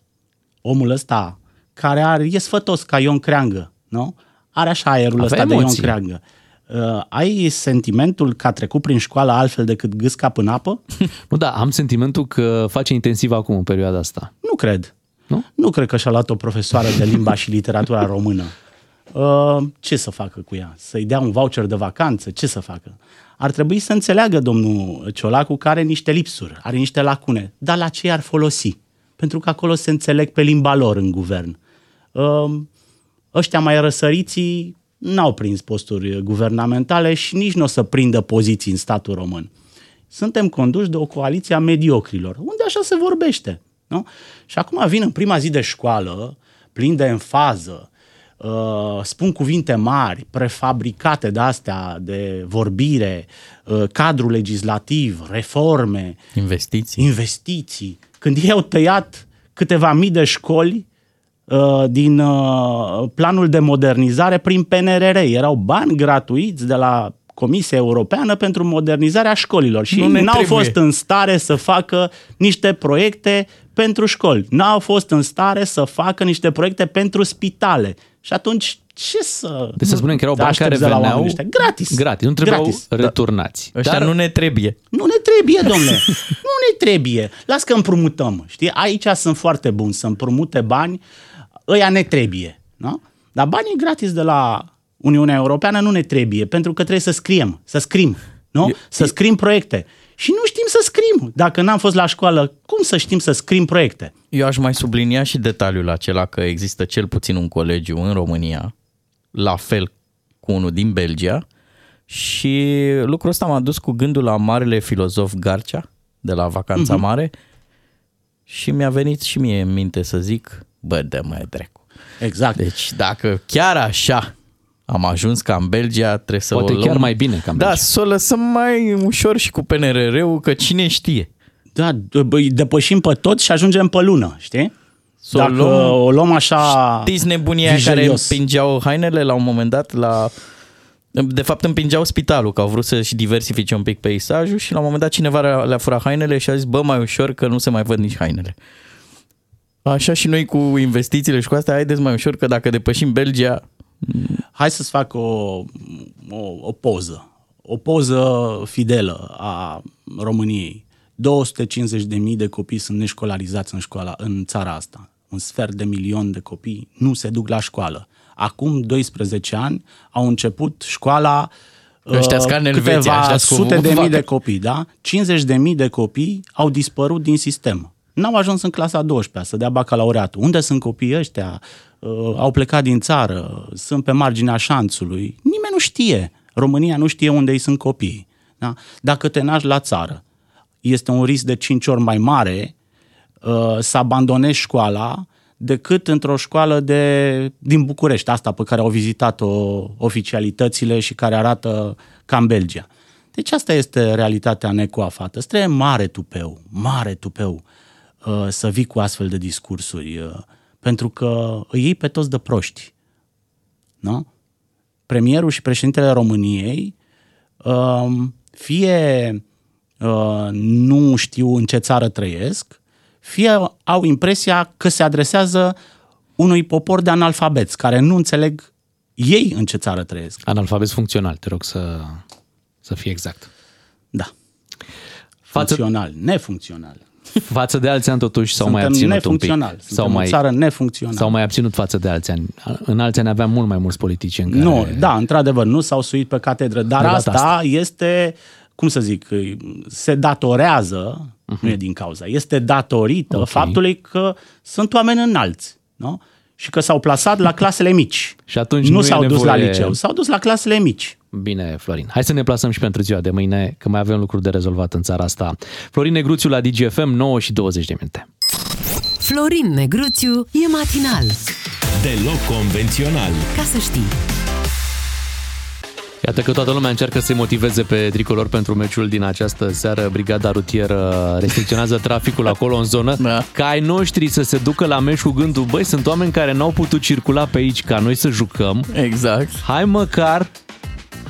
Omul ăsta care are, e sfătos ca Ion Creangă, nu? Are așa aerul ăsta de Ion Creangă. Uh, ai sentimentul că a trecut prin școală altfel decât gâsca până apă? Nu, da, am sentimentul că face intensiv acum în perioada asta. Nu cred. Nu? Nu cred că și-a luat o profesoară de limba și literatura română. Uh, ce să facă cu ea? Să-i dea un voucher de vacanță? Ce să facă? Ar trebui să înțeleagă domnul Ciolacu că are niște lipsuri, are niște lacune, dar la ce ar folosi? Pentru că acolo se înțeleg pe limba lor în guvern. Uh, ăștia mai răsăriții n-au prins posturi guvernamentale și nici nu o să prindă poziții în statul român. Suntem conduși de o coaliție a mediocrilor, unde așa se vorbește. Nu? Și acum vin în prima zi de școală, plin de enfază, uh, spun cuvinte mari, prefabricate de-astea, de vorbire, uh, cadru legislativ, reforme, investiții. investiții. Când ei au tăiat câteva mii de școli din planul de modernizare prin P N R R. Erau bani gratuiți de la Comisia Europeană pentru modernizarea școlilor și nu n-au fost în stare să facă niște proiecte pentru școli. N-au fost în stare să facă niște proiecte pentru spitale. Și atunci ce să... Deci să spunem că erau bani care veneau gratis. Gratis, nu trebuiau gratis. Returnați. Ăștia dar nu ne trebuie. Nu ne trebuie, domnule. Nu ne trebuie. Las că împrumutăm. Știi? Aici sunt foarte buni să împrumute bani. Ăia ne trebuie, nu? Dar banii gratis de la Uniunea Europeană nu ne trebuie, pentru că trebuie să scriem, să scrim, nu? Eu, să scrim proiecte. Și nu știm să scrim. Dacă n-am fost la școală, cum să știm să scrim proiecte? Eu aș mai sublinia și detaliul acela că există cel puțin un colegiu în România, la fel cu unul din Belgia, și lucrul ăsta m-a dus cu gândul la marele filozof Garcea, de la Vacanța uh-huh. Mare, și mi-a venit și mie în minte să zic... Bă, dă-mă drecu. Exact. Deci dacă chiar așa am ajuns ca în Belgia, trebuie să poate o luăm... chiar mai bine ca în Belgia. Da, să o lăsăm mai ușor și cu P N R R-ul, că cine știe. Da, îi depășim pe toți și ajungem pe lună, știi? S-o dacă luăm, o luăm așa... Știți nebunia care împingeau hainele la un moment dat la... De fapt împingeau spitalul, că au vrut să-și diversifice un pic peisajul și la un moment dat cineva le-a furat hainele și a zis, bă, mai ușor că nu se mai văd nici hainele. Așa și noi cu investițiile și cu astea, haideți mai ușor că dacă depășim Belgia... Hai să-ți fac o, o, o poză, o poză fidelă a României. două sute cincizeci de mii de copii sunt neșcolarizați în, școala, în țara asta. Un sfert de milion de copii nu se duc la școală. Acum doisprezece ani au început școala Elveția, câteva sute de mii de copii. Da? cincizeci de mii de copii au dispărut din sistem. N-au ajuns în clasa a douăsprezecea să dea bacalaureatul. Unde sunt copiii ăștia? Au plecat din țară, sunt pe marginea șanțului. Nimeni nu știe. România nu știe unde îi sunt copiii. Da? Dacă te naști la țară, este un risc de cinci ori mai mare să abandonezi școala decât într-o școală de, din București, asta pe care au vizitat-o oficialitățile și care arată ca în Belgia. Deci asta este realitatea necoafată. Îți trebuie mare tupeu, mare tupeu. Să vii cu astfel de discursuri, pentru că îi iei pe toți de proști. Nu? Premierul și președintele României fie nu știu în ce țară trăiesc, fie au impresia că se adresează unui popor de analfabeți, care nu înțeleg ei în ce țară trăiesc. Analfabeți funcțional, te rog să, să fie exact. Da. Funcțional, nefuncțional. Față de alți ani totuși s-au mai abținut un pic. Suntem mai, o țară nefuncțională. S-au mai abținut față de alți ani. În alți ani aveam mult mai mulți politicieni care... Nu, da, într-adevăr, nu s-au suit pe catedră, dar asta, asta este, cum să zic, se datorează, uh-huh. nu e din cauza, este datorită okay. faptului că sunt oameni înalți, nu? Și că s-au plasat la clasele mici. Și atunci nu, nu s-au nevoie... dus la liceu, s-au dus la clasele mici. Bine, Florin. Hai să ne plasăm și pentru ziua de mâine, că mai avem lucruri de rezolvat în țara asta. Florin Negruțiu la D J F M, nouă și douăzeci de minute. Florin Negruțiu e matinal. Deloc convențional. Ca să știi. Iată că toată lumea încearcă să-i motiveze pe tricolor pentru meciul din această seară. Brigada rutieră restricționează traficul acolo în zonă. Da. Ca ai noștri să se ducă la meci cu gândul, băi, sunt oameni care n-au putut circula pe aici ca noi să jucăm. Exact. Hai măcar,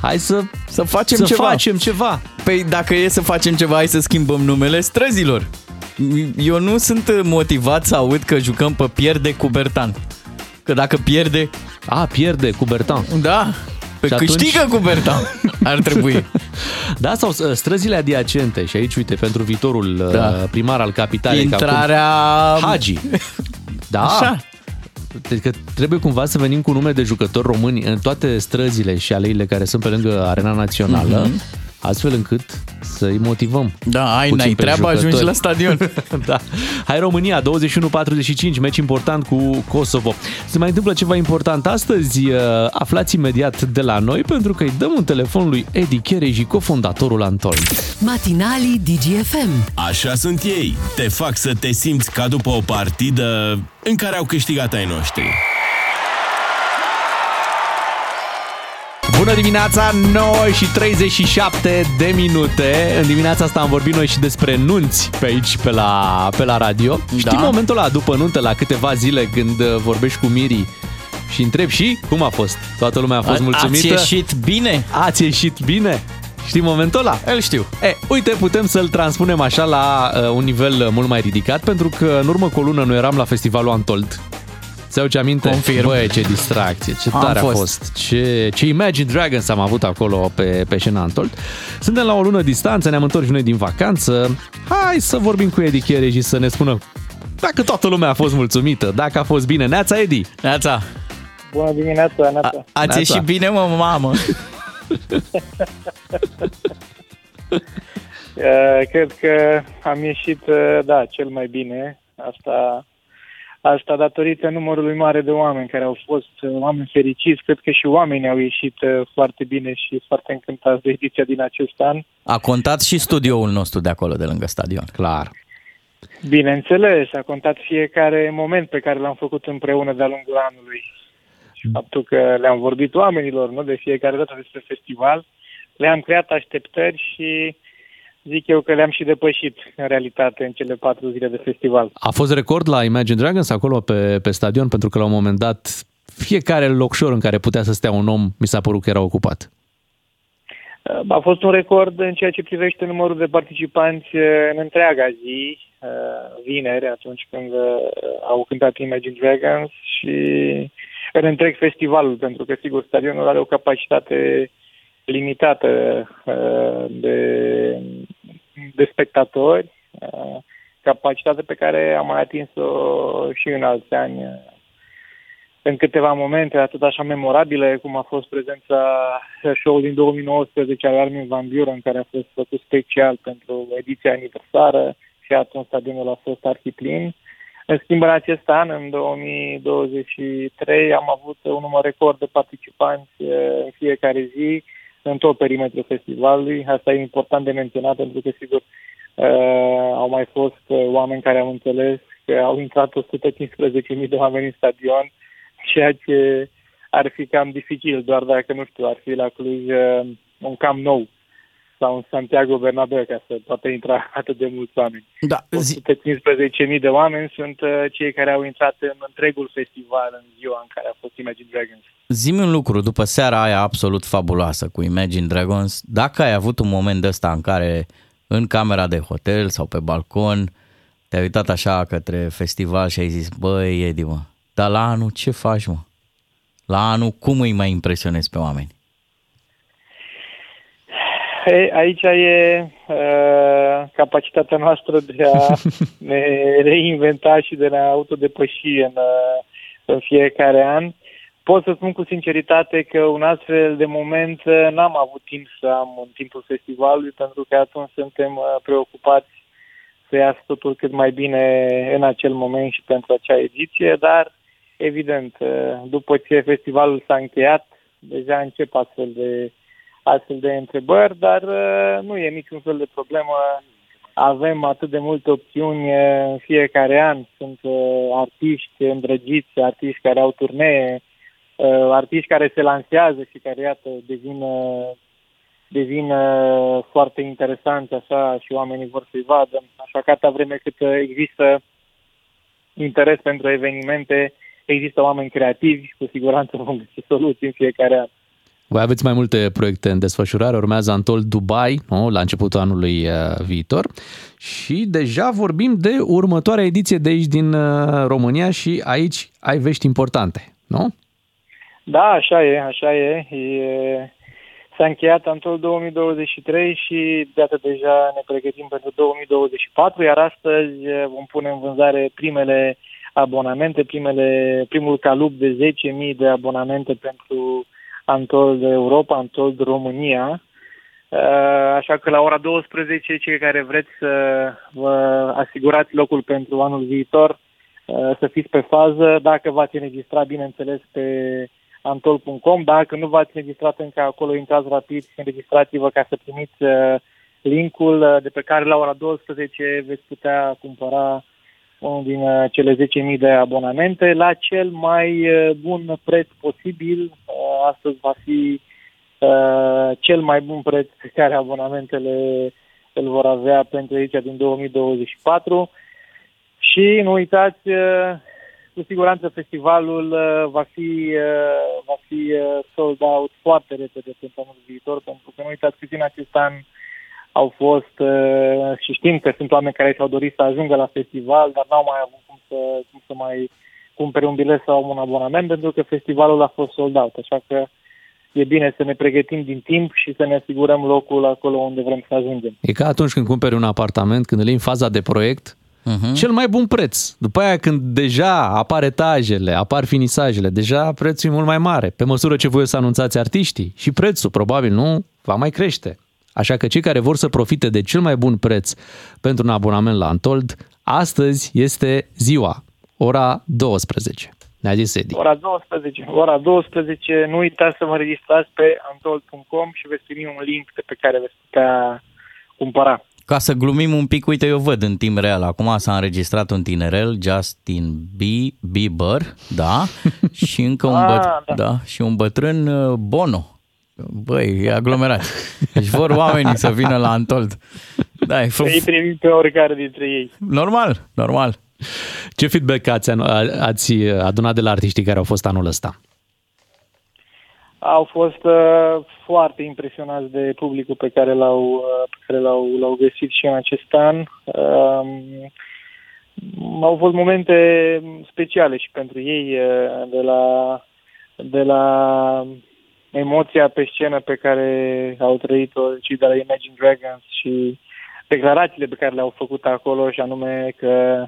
hai să, să, facem, să ceva. facem ceva. Păi dacă e să facem ceva, hai să schimbăm numele străzilor. Eu nu sunt motivat să aud că jucăm pe Pierre de Coubertin. Că dacă pierde... A, pierde Coubertin. Da. Pe și câștigă atunci... cu Berta, ar trebui. Da, sau străzile adiacente. Și aici, uite, pentru viitorul da. primar al capitalei. Intrarea... Acum... Hagi. Da. Așa. Deci că trebuie cumva să venim cu nume de jucători români în toate străzile și aleile care sunt pe lângă Arena Națională, mm-hmm. astfel încât să-i motivăm. Da, ai, n-ai treabă, ajungi la stadion. Da. Hai România, douăzeci și unu patruzeci și cinci, meci important cu Kosovo. Se mai întâmplă ceva important astăzi, aflați imediat de la noi, pentru că îi dăm un telefon lui Eddie Chierre și cofondatorul Untold. Matinalii D J F M. Așa sunt ei, te fac să te simți ca după o partidă în care au câștigat ai noștri. Bună dimineața, nouă și treizeci și șapte de minute. În dimineața asta am vorbit noi și despre nunți pe aici, pe la, pe la radio. Da. Știi momentul ăla după nuntă, la câteva zile, când vorbești cu mirii și întrebi și cum a fost? Toată lumea a fost a, mulțumită. Ați ieșit bine? Ați ieșit bine? Știi momentul ăla? El știu. E, uite, putem să-l transpunem așa la uh, un nivel mult mai ridicat, pentru că în urmă cu o lună noi eram la festivalul Untold. Ți-au ce aminte? Confirm. Băi, ce distracție, ce tare a fost. fost. Ce, ce Imagine Dragons am avut acolo pe, pe scena Untold. Suntem la o lună distanță, ne-am întors și noi din vacanță. Hai să vorbim cu Eddie Chierre și să ne spună dacă toată lumea a fost mulțumită, dacă a fost bine. Neața, Eddie! Neața! Bună dimineața, Neața! A, ați ieșit bine, mă, mamă! Cred că am ieșit, da, cel mai bine. Asta... Asta datorită numărului mare de oameni care au fost oameni fericiți. Cred că și oamenii au ieșit foarte bine și foarte încântați de ediția din acest an. A contat și studioul nostru de acolo, de lângă stadion. Clar. Bineînțeles, a contat fiecare moment pe care l-am făcut împreună de-a lungul anului. Și faptul că le-am vorbit oamenilor, nu, de fiecare dată despre festival, le-am creat așteptări și... Zic eu că le-am și depășit, în realitate, în cele patru zile de festival. A fost record la Imagine Dragons acolo pe, pe stadion, pentru că la un moment dat fiecare locșor în care putea să stea un om, mi s-a părut că era ocupat. A fost un record în ceea ce privește numărul de participanți în întreaga zi, vineri, atunci când au cântat Imagine Dragons, și în întreg festivalul, pentru că, sigur, stadionul are o capacitate limitată de, de spectatori, capacitate pe care am mai atins-o și în alți ani, în câteva momente atât așa memorabile, cum a fost prezența show-ului din două mii nouăsprezece al Armin Van Buuren, care a fost făcut special pentru ediția aniversară și atunci stadionul a fost arhiplin. În schimb, în acest an, în două mii douăzeci și trei, am avut un număr record de participanți în fiecare zi, în tot perimetrul festivalului. Asta e important de menționat, pentru că, sigur, au mai fost oameni care au înțeles că au intrat o sută cincisprezece mii de oameni în stadion, ceea ce ar fi cam dificil, doar dacă, nu știu, ar fi la Cluj un Camp Nou sau în Santiago Bernabéu, ca să poată intra atât de mulți oameni. Da, o sută cincisprezece mii de oameni sunt cei care au intrat în întregul festival în ziua în care a fost Imagine Dragons. Zi-mi un lucru, după seara aia absolut fabuloasă cu Imagine Dragons, dacă ai avut un moment ăsta în care în camera de hotel sau pe balcon te-ai uitat așa către festival și ai zis, băi, Edi, mă, dar la anul ce faci, mă? La anul cum îi mai impresionezi pe oameni? Aici e uh, capacitatea noastră de a ne reinventa și de a ne autodepăși în, în fiecare an. Pot să spun cu sinceritate că un astfel de moment n-am avut timp să am în timpul festivalului, pentru că atunci suntem preocupați să iasă totul cât mai bine în acel moment și pentru acea ediție, dar evident, după ce festivalul s-a încheiat, deja încep astfel de, astfel de întrebări, dar nu e niciun fel de problemă. Avem atât de multe opțiuni în fiecare an. Sunt artiști îndrăgiți, artiști care au turnee, artiști care se lansează și care, iată, devin, devin foarte interesanți așa și oamenii vor să-i vadă. Așa că atâta vreme cât există interes pentru evenimente, există oameni creativi, cu siguranță vom găsi soluții în fiecare an. Voi aveți mai multe proiecte în desfășurare, urmează Untold Dubai, nu? La începutul anului viitor și deja vorbim de următoarea ediție de aici din România și aici ai vești importante, nu? Da, așa e, așa e. e... S-a încheiat Untold două mii douăzeci și trei și de atât deja ne pregătim pentru două mii douăzeci și patru, iar astăzi vom pune în vânzare primele abonamente, primele, primul calup de zece mii de abonamente pentru Untold Europa, Untold România. Așa că la ora douăsprezece, cei care vreți să vă asigurați locul pentru anul viitor, să fiți pe fază. Dacă v-ați înregistrat, bineînțeles, pe untold punct com. Dacă nu v-ați înregistrat încă acolo, intrați rapid și înregistrați-vă ca să primiți link-ul de pe care la ora douăsprezece veți putea cumpăra unul din cele zece mii de abonamente la cel mai bun preț posibil. Astăzi va fi cel mai bun preț pe care abonamentele îl vor avea pentru aici din două mii douăzeci și patru. Și nu uitați, cu siguranță festivalul va fi, va fi sold out foarte repede pentru anul viitor, pentru că nu uitați că din acest an au fost și știm că sunt oameni care și-au dorit să ajungă la festival, dar n-au mai avut cum să, cum să mai cumpere un bilet sau un abonament, pentru că festivalul a fost sold out. Așa că e bine să ne pregătim din timp și să ne asigurăm locul acolo unde vrem să ajungem. E ca atunci când cumperi un apartament, când îl iei în faza de proiect, uh-huh. Cel mai bun preț. După aia când deja apar etajele, apar finisajele, deja prețul e mult mai mare. Pe măsură ce voi o să anunțați artiștii și prețul, probabil, nu va mai crește. Așa că cei care vor să profite de cel mai bun preț pentru un abonament la Untold, astăzi este ziua, ora douăsprezece. Ne-a zis Eddie. Ora douăsprezece, ora douăsprezece, nu uitați să vă înregistrați pe untold punct com și veți primi un link de pe care veți putea cumpăra. Ca să glumim un pic, uite, eu văd în timp real, acum s-a înregistrat un tinerel, Justin Bieber, da, și încă un, băt- ah, da. Da, și un bătrân, Bono. Băi, e aglomerat. Deci vor oamenii să vină la Untold. Da, e frumos. Îi primim pe oricare dintre ei. Normal, normal. Ce feedback ați, ați adunat de la artiștii care au fost anul ăsta? Au fost uh, foarte impresionați de publicul pe care l-au, uh, pe care l-au, l-au găsit și în acest an. Uh, au fost momente speciale și pentru ei, uh, de la... De la emoția pe scenă pe care au trăit-o cei de la Imagine Dragons și declarațiile pe care le-au făcut acolo, și anume că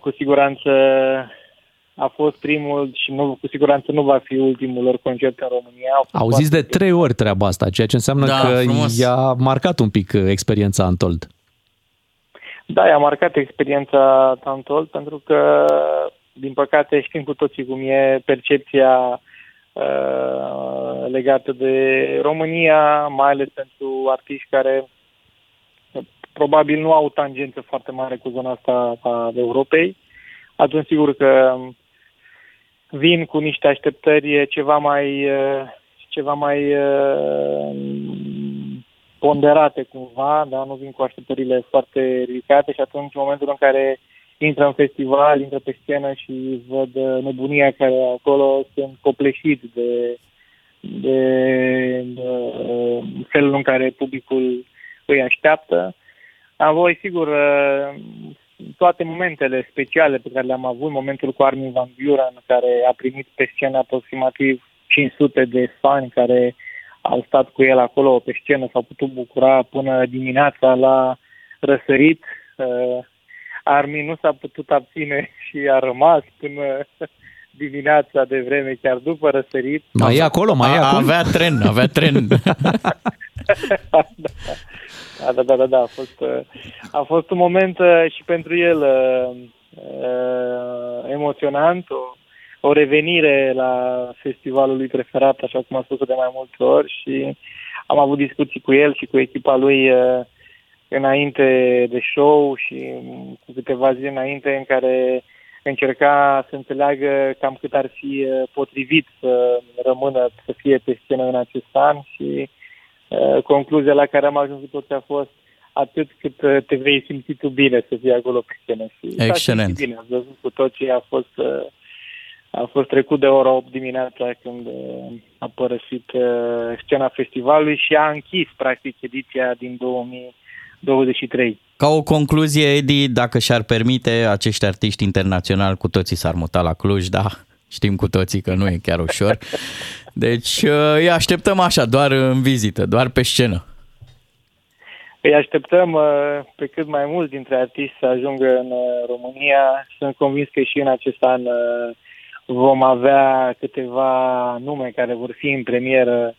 cu siguranță a fost primul și nu, cu siguranță nu va fi ultimul lor concert în România. Au zis de trei ori treaba asta, ceea ce înseamnă da, că frumos. I-a marcat un pic experiența Untold. Da, i-a marcat experiența Untold pentru că, din păcate, știm cu toții cum e percepția legată de România, mai ales pentru artiști care probabil nu au tangență foarte mare cu zona asta a Europei. Atunci sigur că vin cu niște așteptări ceva mai ceva mai ponderate cumva, dar nu vin cu așteptările foarte ridicate și atunci în momentul în care intră în festival, intră pe scenă și văd nebunia care e acolo, sunt copleșit de, de, de felul în care publicul îi așteaptă. Am voi, sigur, toate momentele speciale pe care le-am avut, momentul cu Armin Van Buuren, care a primit pe scenă aproximativ cinci sute de fani care au stat cu el acolo pe scenă, s-au putut bucura până dimineața la răsărit. Armin nu s-a putut abține și a rămas până dimineața de vreme, chiar după răsărit. Mai e acolo, mai e acolo. Avea tren, avea tren. Da, da, da, da, da. A fost, a fost un moment și pentru el emoționant, o, o revenire la festivalul lui preferat, așa cum am spus-o de mai multe ori, și am avut discuții cu el și cu echipa lui înainte de show și cu câteva zile înainte, în care încerca să înțeleagă cam cât ar fi potrivit să rămână, să fie pe scenă în acest an, și uh, concluzia la care am ajuns cu toți a fost: atât cât te vei simți tu bine să fii acolo pe scenă. Și excelent. Bine, am văzut cu tot ce a fost, uh, a fost trecut de ora opt dimineața când uh, a părăsit uh, scena festivalului și a închis practic ediția din două mii douăzeci și trei. Ca o concluzie, Edi, dacă și-ar permite, acești artiști internaționali cu toții s-ar muta la Cluj, da? Știm cu toții că nu e chiar ușor. Deci îi așteptăm așa, doar în vizită, doar pe scenă. Îi așteptăm pe cât mai mulți dintre artiști să ajungă în România. Sunt convins că și în acest an vom avea câteva nume care vor fi în premieră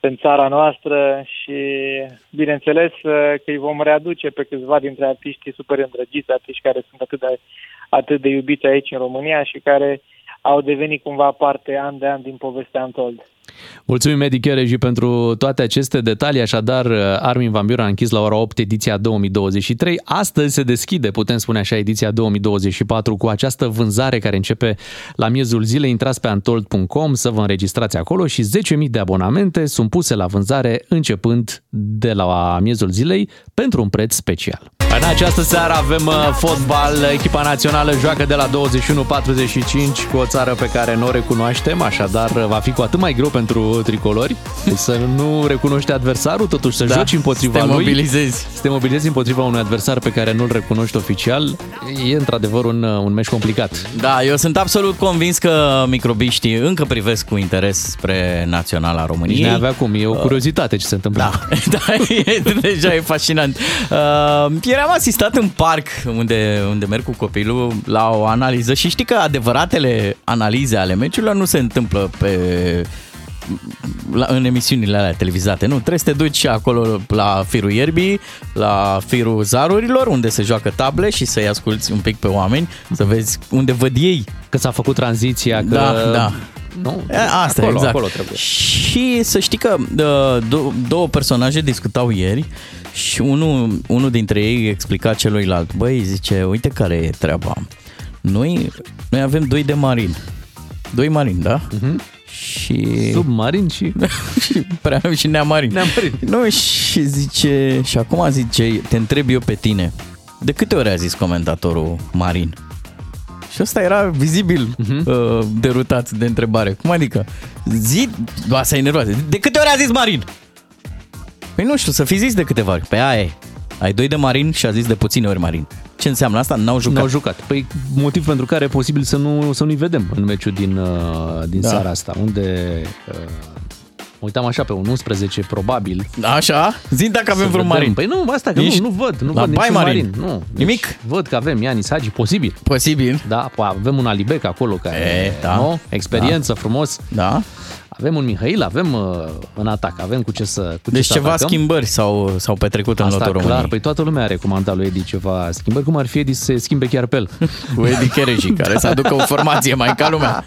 în țara noastră și, bineînțeles, că îi vom readuce pe câțiva dintre artiștii super îndrăgiți, artiști care sunt atât de, atât de iubiți aici în România și care au devenit cumva parte an de an din povestea Untold. Mulțumim, Eddie Chierre, pentru toate aceste detalii. Așadar, Armin Van Buuren a închis la ora opt ediția două mii douăzeci și trei. Astăzi se deschide, putem spune așa, ediția două mii douăzeci și patru cu această vânzare care începe la miezul zilei. Intrați pe untold punct com să vă înregistrați acolo și zece mii de abonamente sunt puse la vânzare începând de la miezul zilei pentru un preț special. În această seară avem fotbal. Echipa națională joacă de la douăzeci și unu patruzeci și cinci cu o țară pe care nu o recunoaștem, așadar va fi cu atât mai greu pentru tricolori, să nu recunoști adversarul, totuși să da, joci împotriva lui. Să te mobilizezi. Să te mobilizezi împotriva unui adversar pe care nu-l recunoști oficial. E într-adevăr un, un meci complicat. Da, eu sunt absolut convins că microbiștii încă privesc cu interes spre Naționala României. Ne avea cum, e o curiozitate ce se întâmplă. Da, da e, deja e fascinant. Uh, ieri am asistat în parc unde, unde merg cu copilul la o analiză și știi că adevăratele analize ale meciurilor nu se întâmplă pe... La, în emisiunile alea televizate, nu? Trebuie să te duci și acolo la firul ierbii, la firul zarurilor, unde se joacă table și să-i asculți un pic pe oameni, să vezi unde văd ei. Că s-a făcut tranziția, că... Da, da. Nu? Asta, acolo, exact. Acolo trebuie. Și să știi că dou- două personaje discutau ieri și unul, unul dintre ei explica celuilalt: băi, zice, uite care e treaba. Noi, noi avem doi de marini. Doi marini, da? Uh-huh. Și... submarin și... și neamarin. Neamarin. Nu, și zice... Și acum zice, te întreb eu pe tine, de câte ori a zis comentatorul marin? Și ăsta era vizibil uh-huh. uh, derutat de întrebare. Cum adică? Zi... Asta e nervoasă. De câte ori a zis marin? Păi nu știu, să fi zis de câteva ori. Păi aia e. Ai doi de marin și a zis de puține ori marin. Ce înseamnă asta? N-au jucat. N-au jucat. Păi motiv pentru care e posibil să nu, să nu-i vedem în meciul din, din da. seara asta, unde uh, uitam așa pe un unsprezece probabil. Așa? Zic dacă avem vreun marin. Păi nu, asta că Ești... nu, nu văd. Nu la văd niciun marin. marin. Nu. Nimic? Deci, văd că avem Ianis Hagi, posibil. Posibil. Da, avem un Alibec acolo care e, da. nu? Experiență, da. frumos. Da. Avem un Mihail, avem uh, în atac, avem cu ce să cu Deci ce ceva atacăm. Schimbări s-au, s-au petrecut în lotul României. Clar, păi toată lumea a recomandat lui Edi ceva schimbări. Cum ar fi Edi să se schimbe chiar pe el? Cu Eddie Chierre, care da. să aducă o formație mai ca lumea.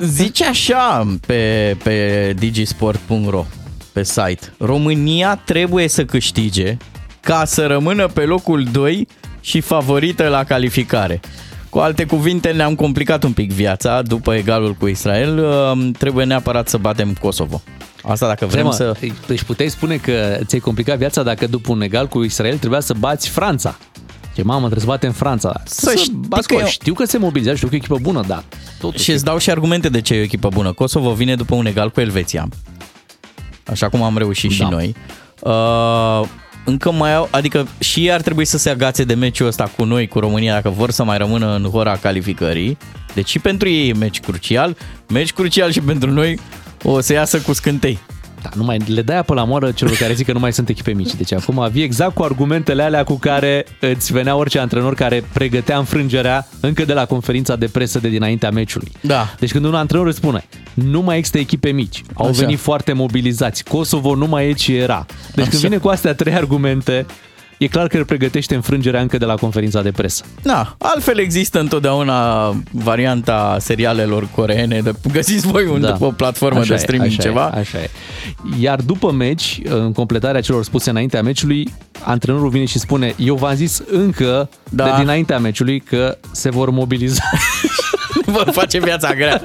Zice așa pe, pe digisport punct ro, pe site: România trebuie să câștige ca să rămână pe locul doi și favorită la calificare. Cu alte cuvinte, ne-am complicat un pic viața după egalul cu Israel. Trebuie neapărat să batem Kosovo. Asta dacă vrem Crema, să... Deci puteai spune că ți-ai complicat viața dacă după un egal cu Israel trebuia să bați Franța. Ce mamă, trebuie să batem Franța. Să să bați că eu... Știu că se mobilizează, știu că e o echipă bună, dar... Totuși... Și îți dau și argumente de ce e o echipă bună. Kosovo vine după un egal cu Elveția. Așa cum am reușit da. și noi. Uh... Încă mai au, adică și ei ar trebui să se agațe de meciul ăsta cu noi, cu România, dacă vor să mai rămână în hora calificării. Deci și pentru ei e meci crucial, meci crucial și pentru noi, o să iasă cu scântei. Da, nu mai le dai apă la moară celor care zic că nu mai sunt echipe mici. Deci acum vii exact cu argumentele alea cu care îți venea orice antrenor care pregătea înfrângerea încă de la conferința de presă de dinaintea meciului. Da. Deci când un antrenor îți spune, nu mai există echipe mici, au Așa. venit foarte mobilizați, Kosovo nu mai e ce era. Deci Așa. când vine cu astea trei argumente, e clar că îl pregătește înfrângerea încă de la conferința de presă. Da, altfel există întotdeauna varianta serialelor coreene, de găsiți voi un, da. o platformă așa de streaming, e, așa ceva. E, așa e. Iar după meci, în completarea celor spuse înaintea meciului, antrenorul vine și spune, eu v-am zis încă da. de dinaintea meciului că se vor mobiliza. Vor face viața grea.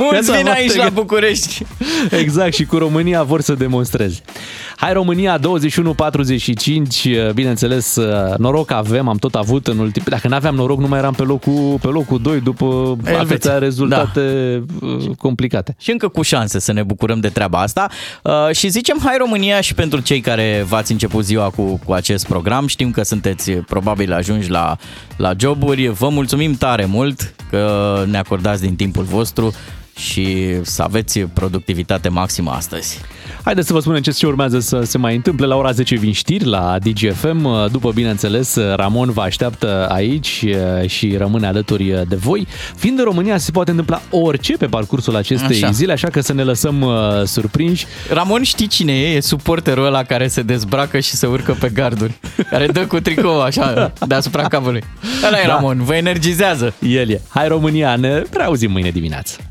Mulți vin aici la București. Exact, și cu România vor să demonstreze. Hai România, douăzeci și unu patruzeci și cinci, bineînțeles, noroc avem, am tot avut în ultimul. Dacă n-aveam noroc, nu mai eram pe locul, pe locul doi după atâtea rezultate da. complicate. Și încă cu șanse să ne bucurăm de treaba asta. Și zicem, hai România și pentru cei care v-ați început ziua cu, cu acest program. Știm că sunteți probabil ajunși la, la joburi. Vă mulțumim tare mult că ne acordați din timpul vostru și să aveți productivitate maximă astăzi. Haideți să vă spunem ce urmează să se mai întâmple. La ora zece vin știri la D J F M. După, bineînțeles, Ramon vă așteaptă aici și rămâne alături de voi. Fiind în România, se poate întâmpla orice pe parcursul acestei așa. zile, așa că să ne lăsăm surprinși. Ramon, știi cine e? E suporterul ăla care se dezbracă și se urcă pe garduri. Care dă cu tricou așa deasupra capului. Ăla e da. Ramon, vă energizează. El e. Hai România, ne preauzim mâine dimineață.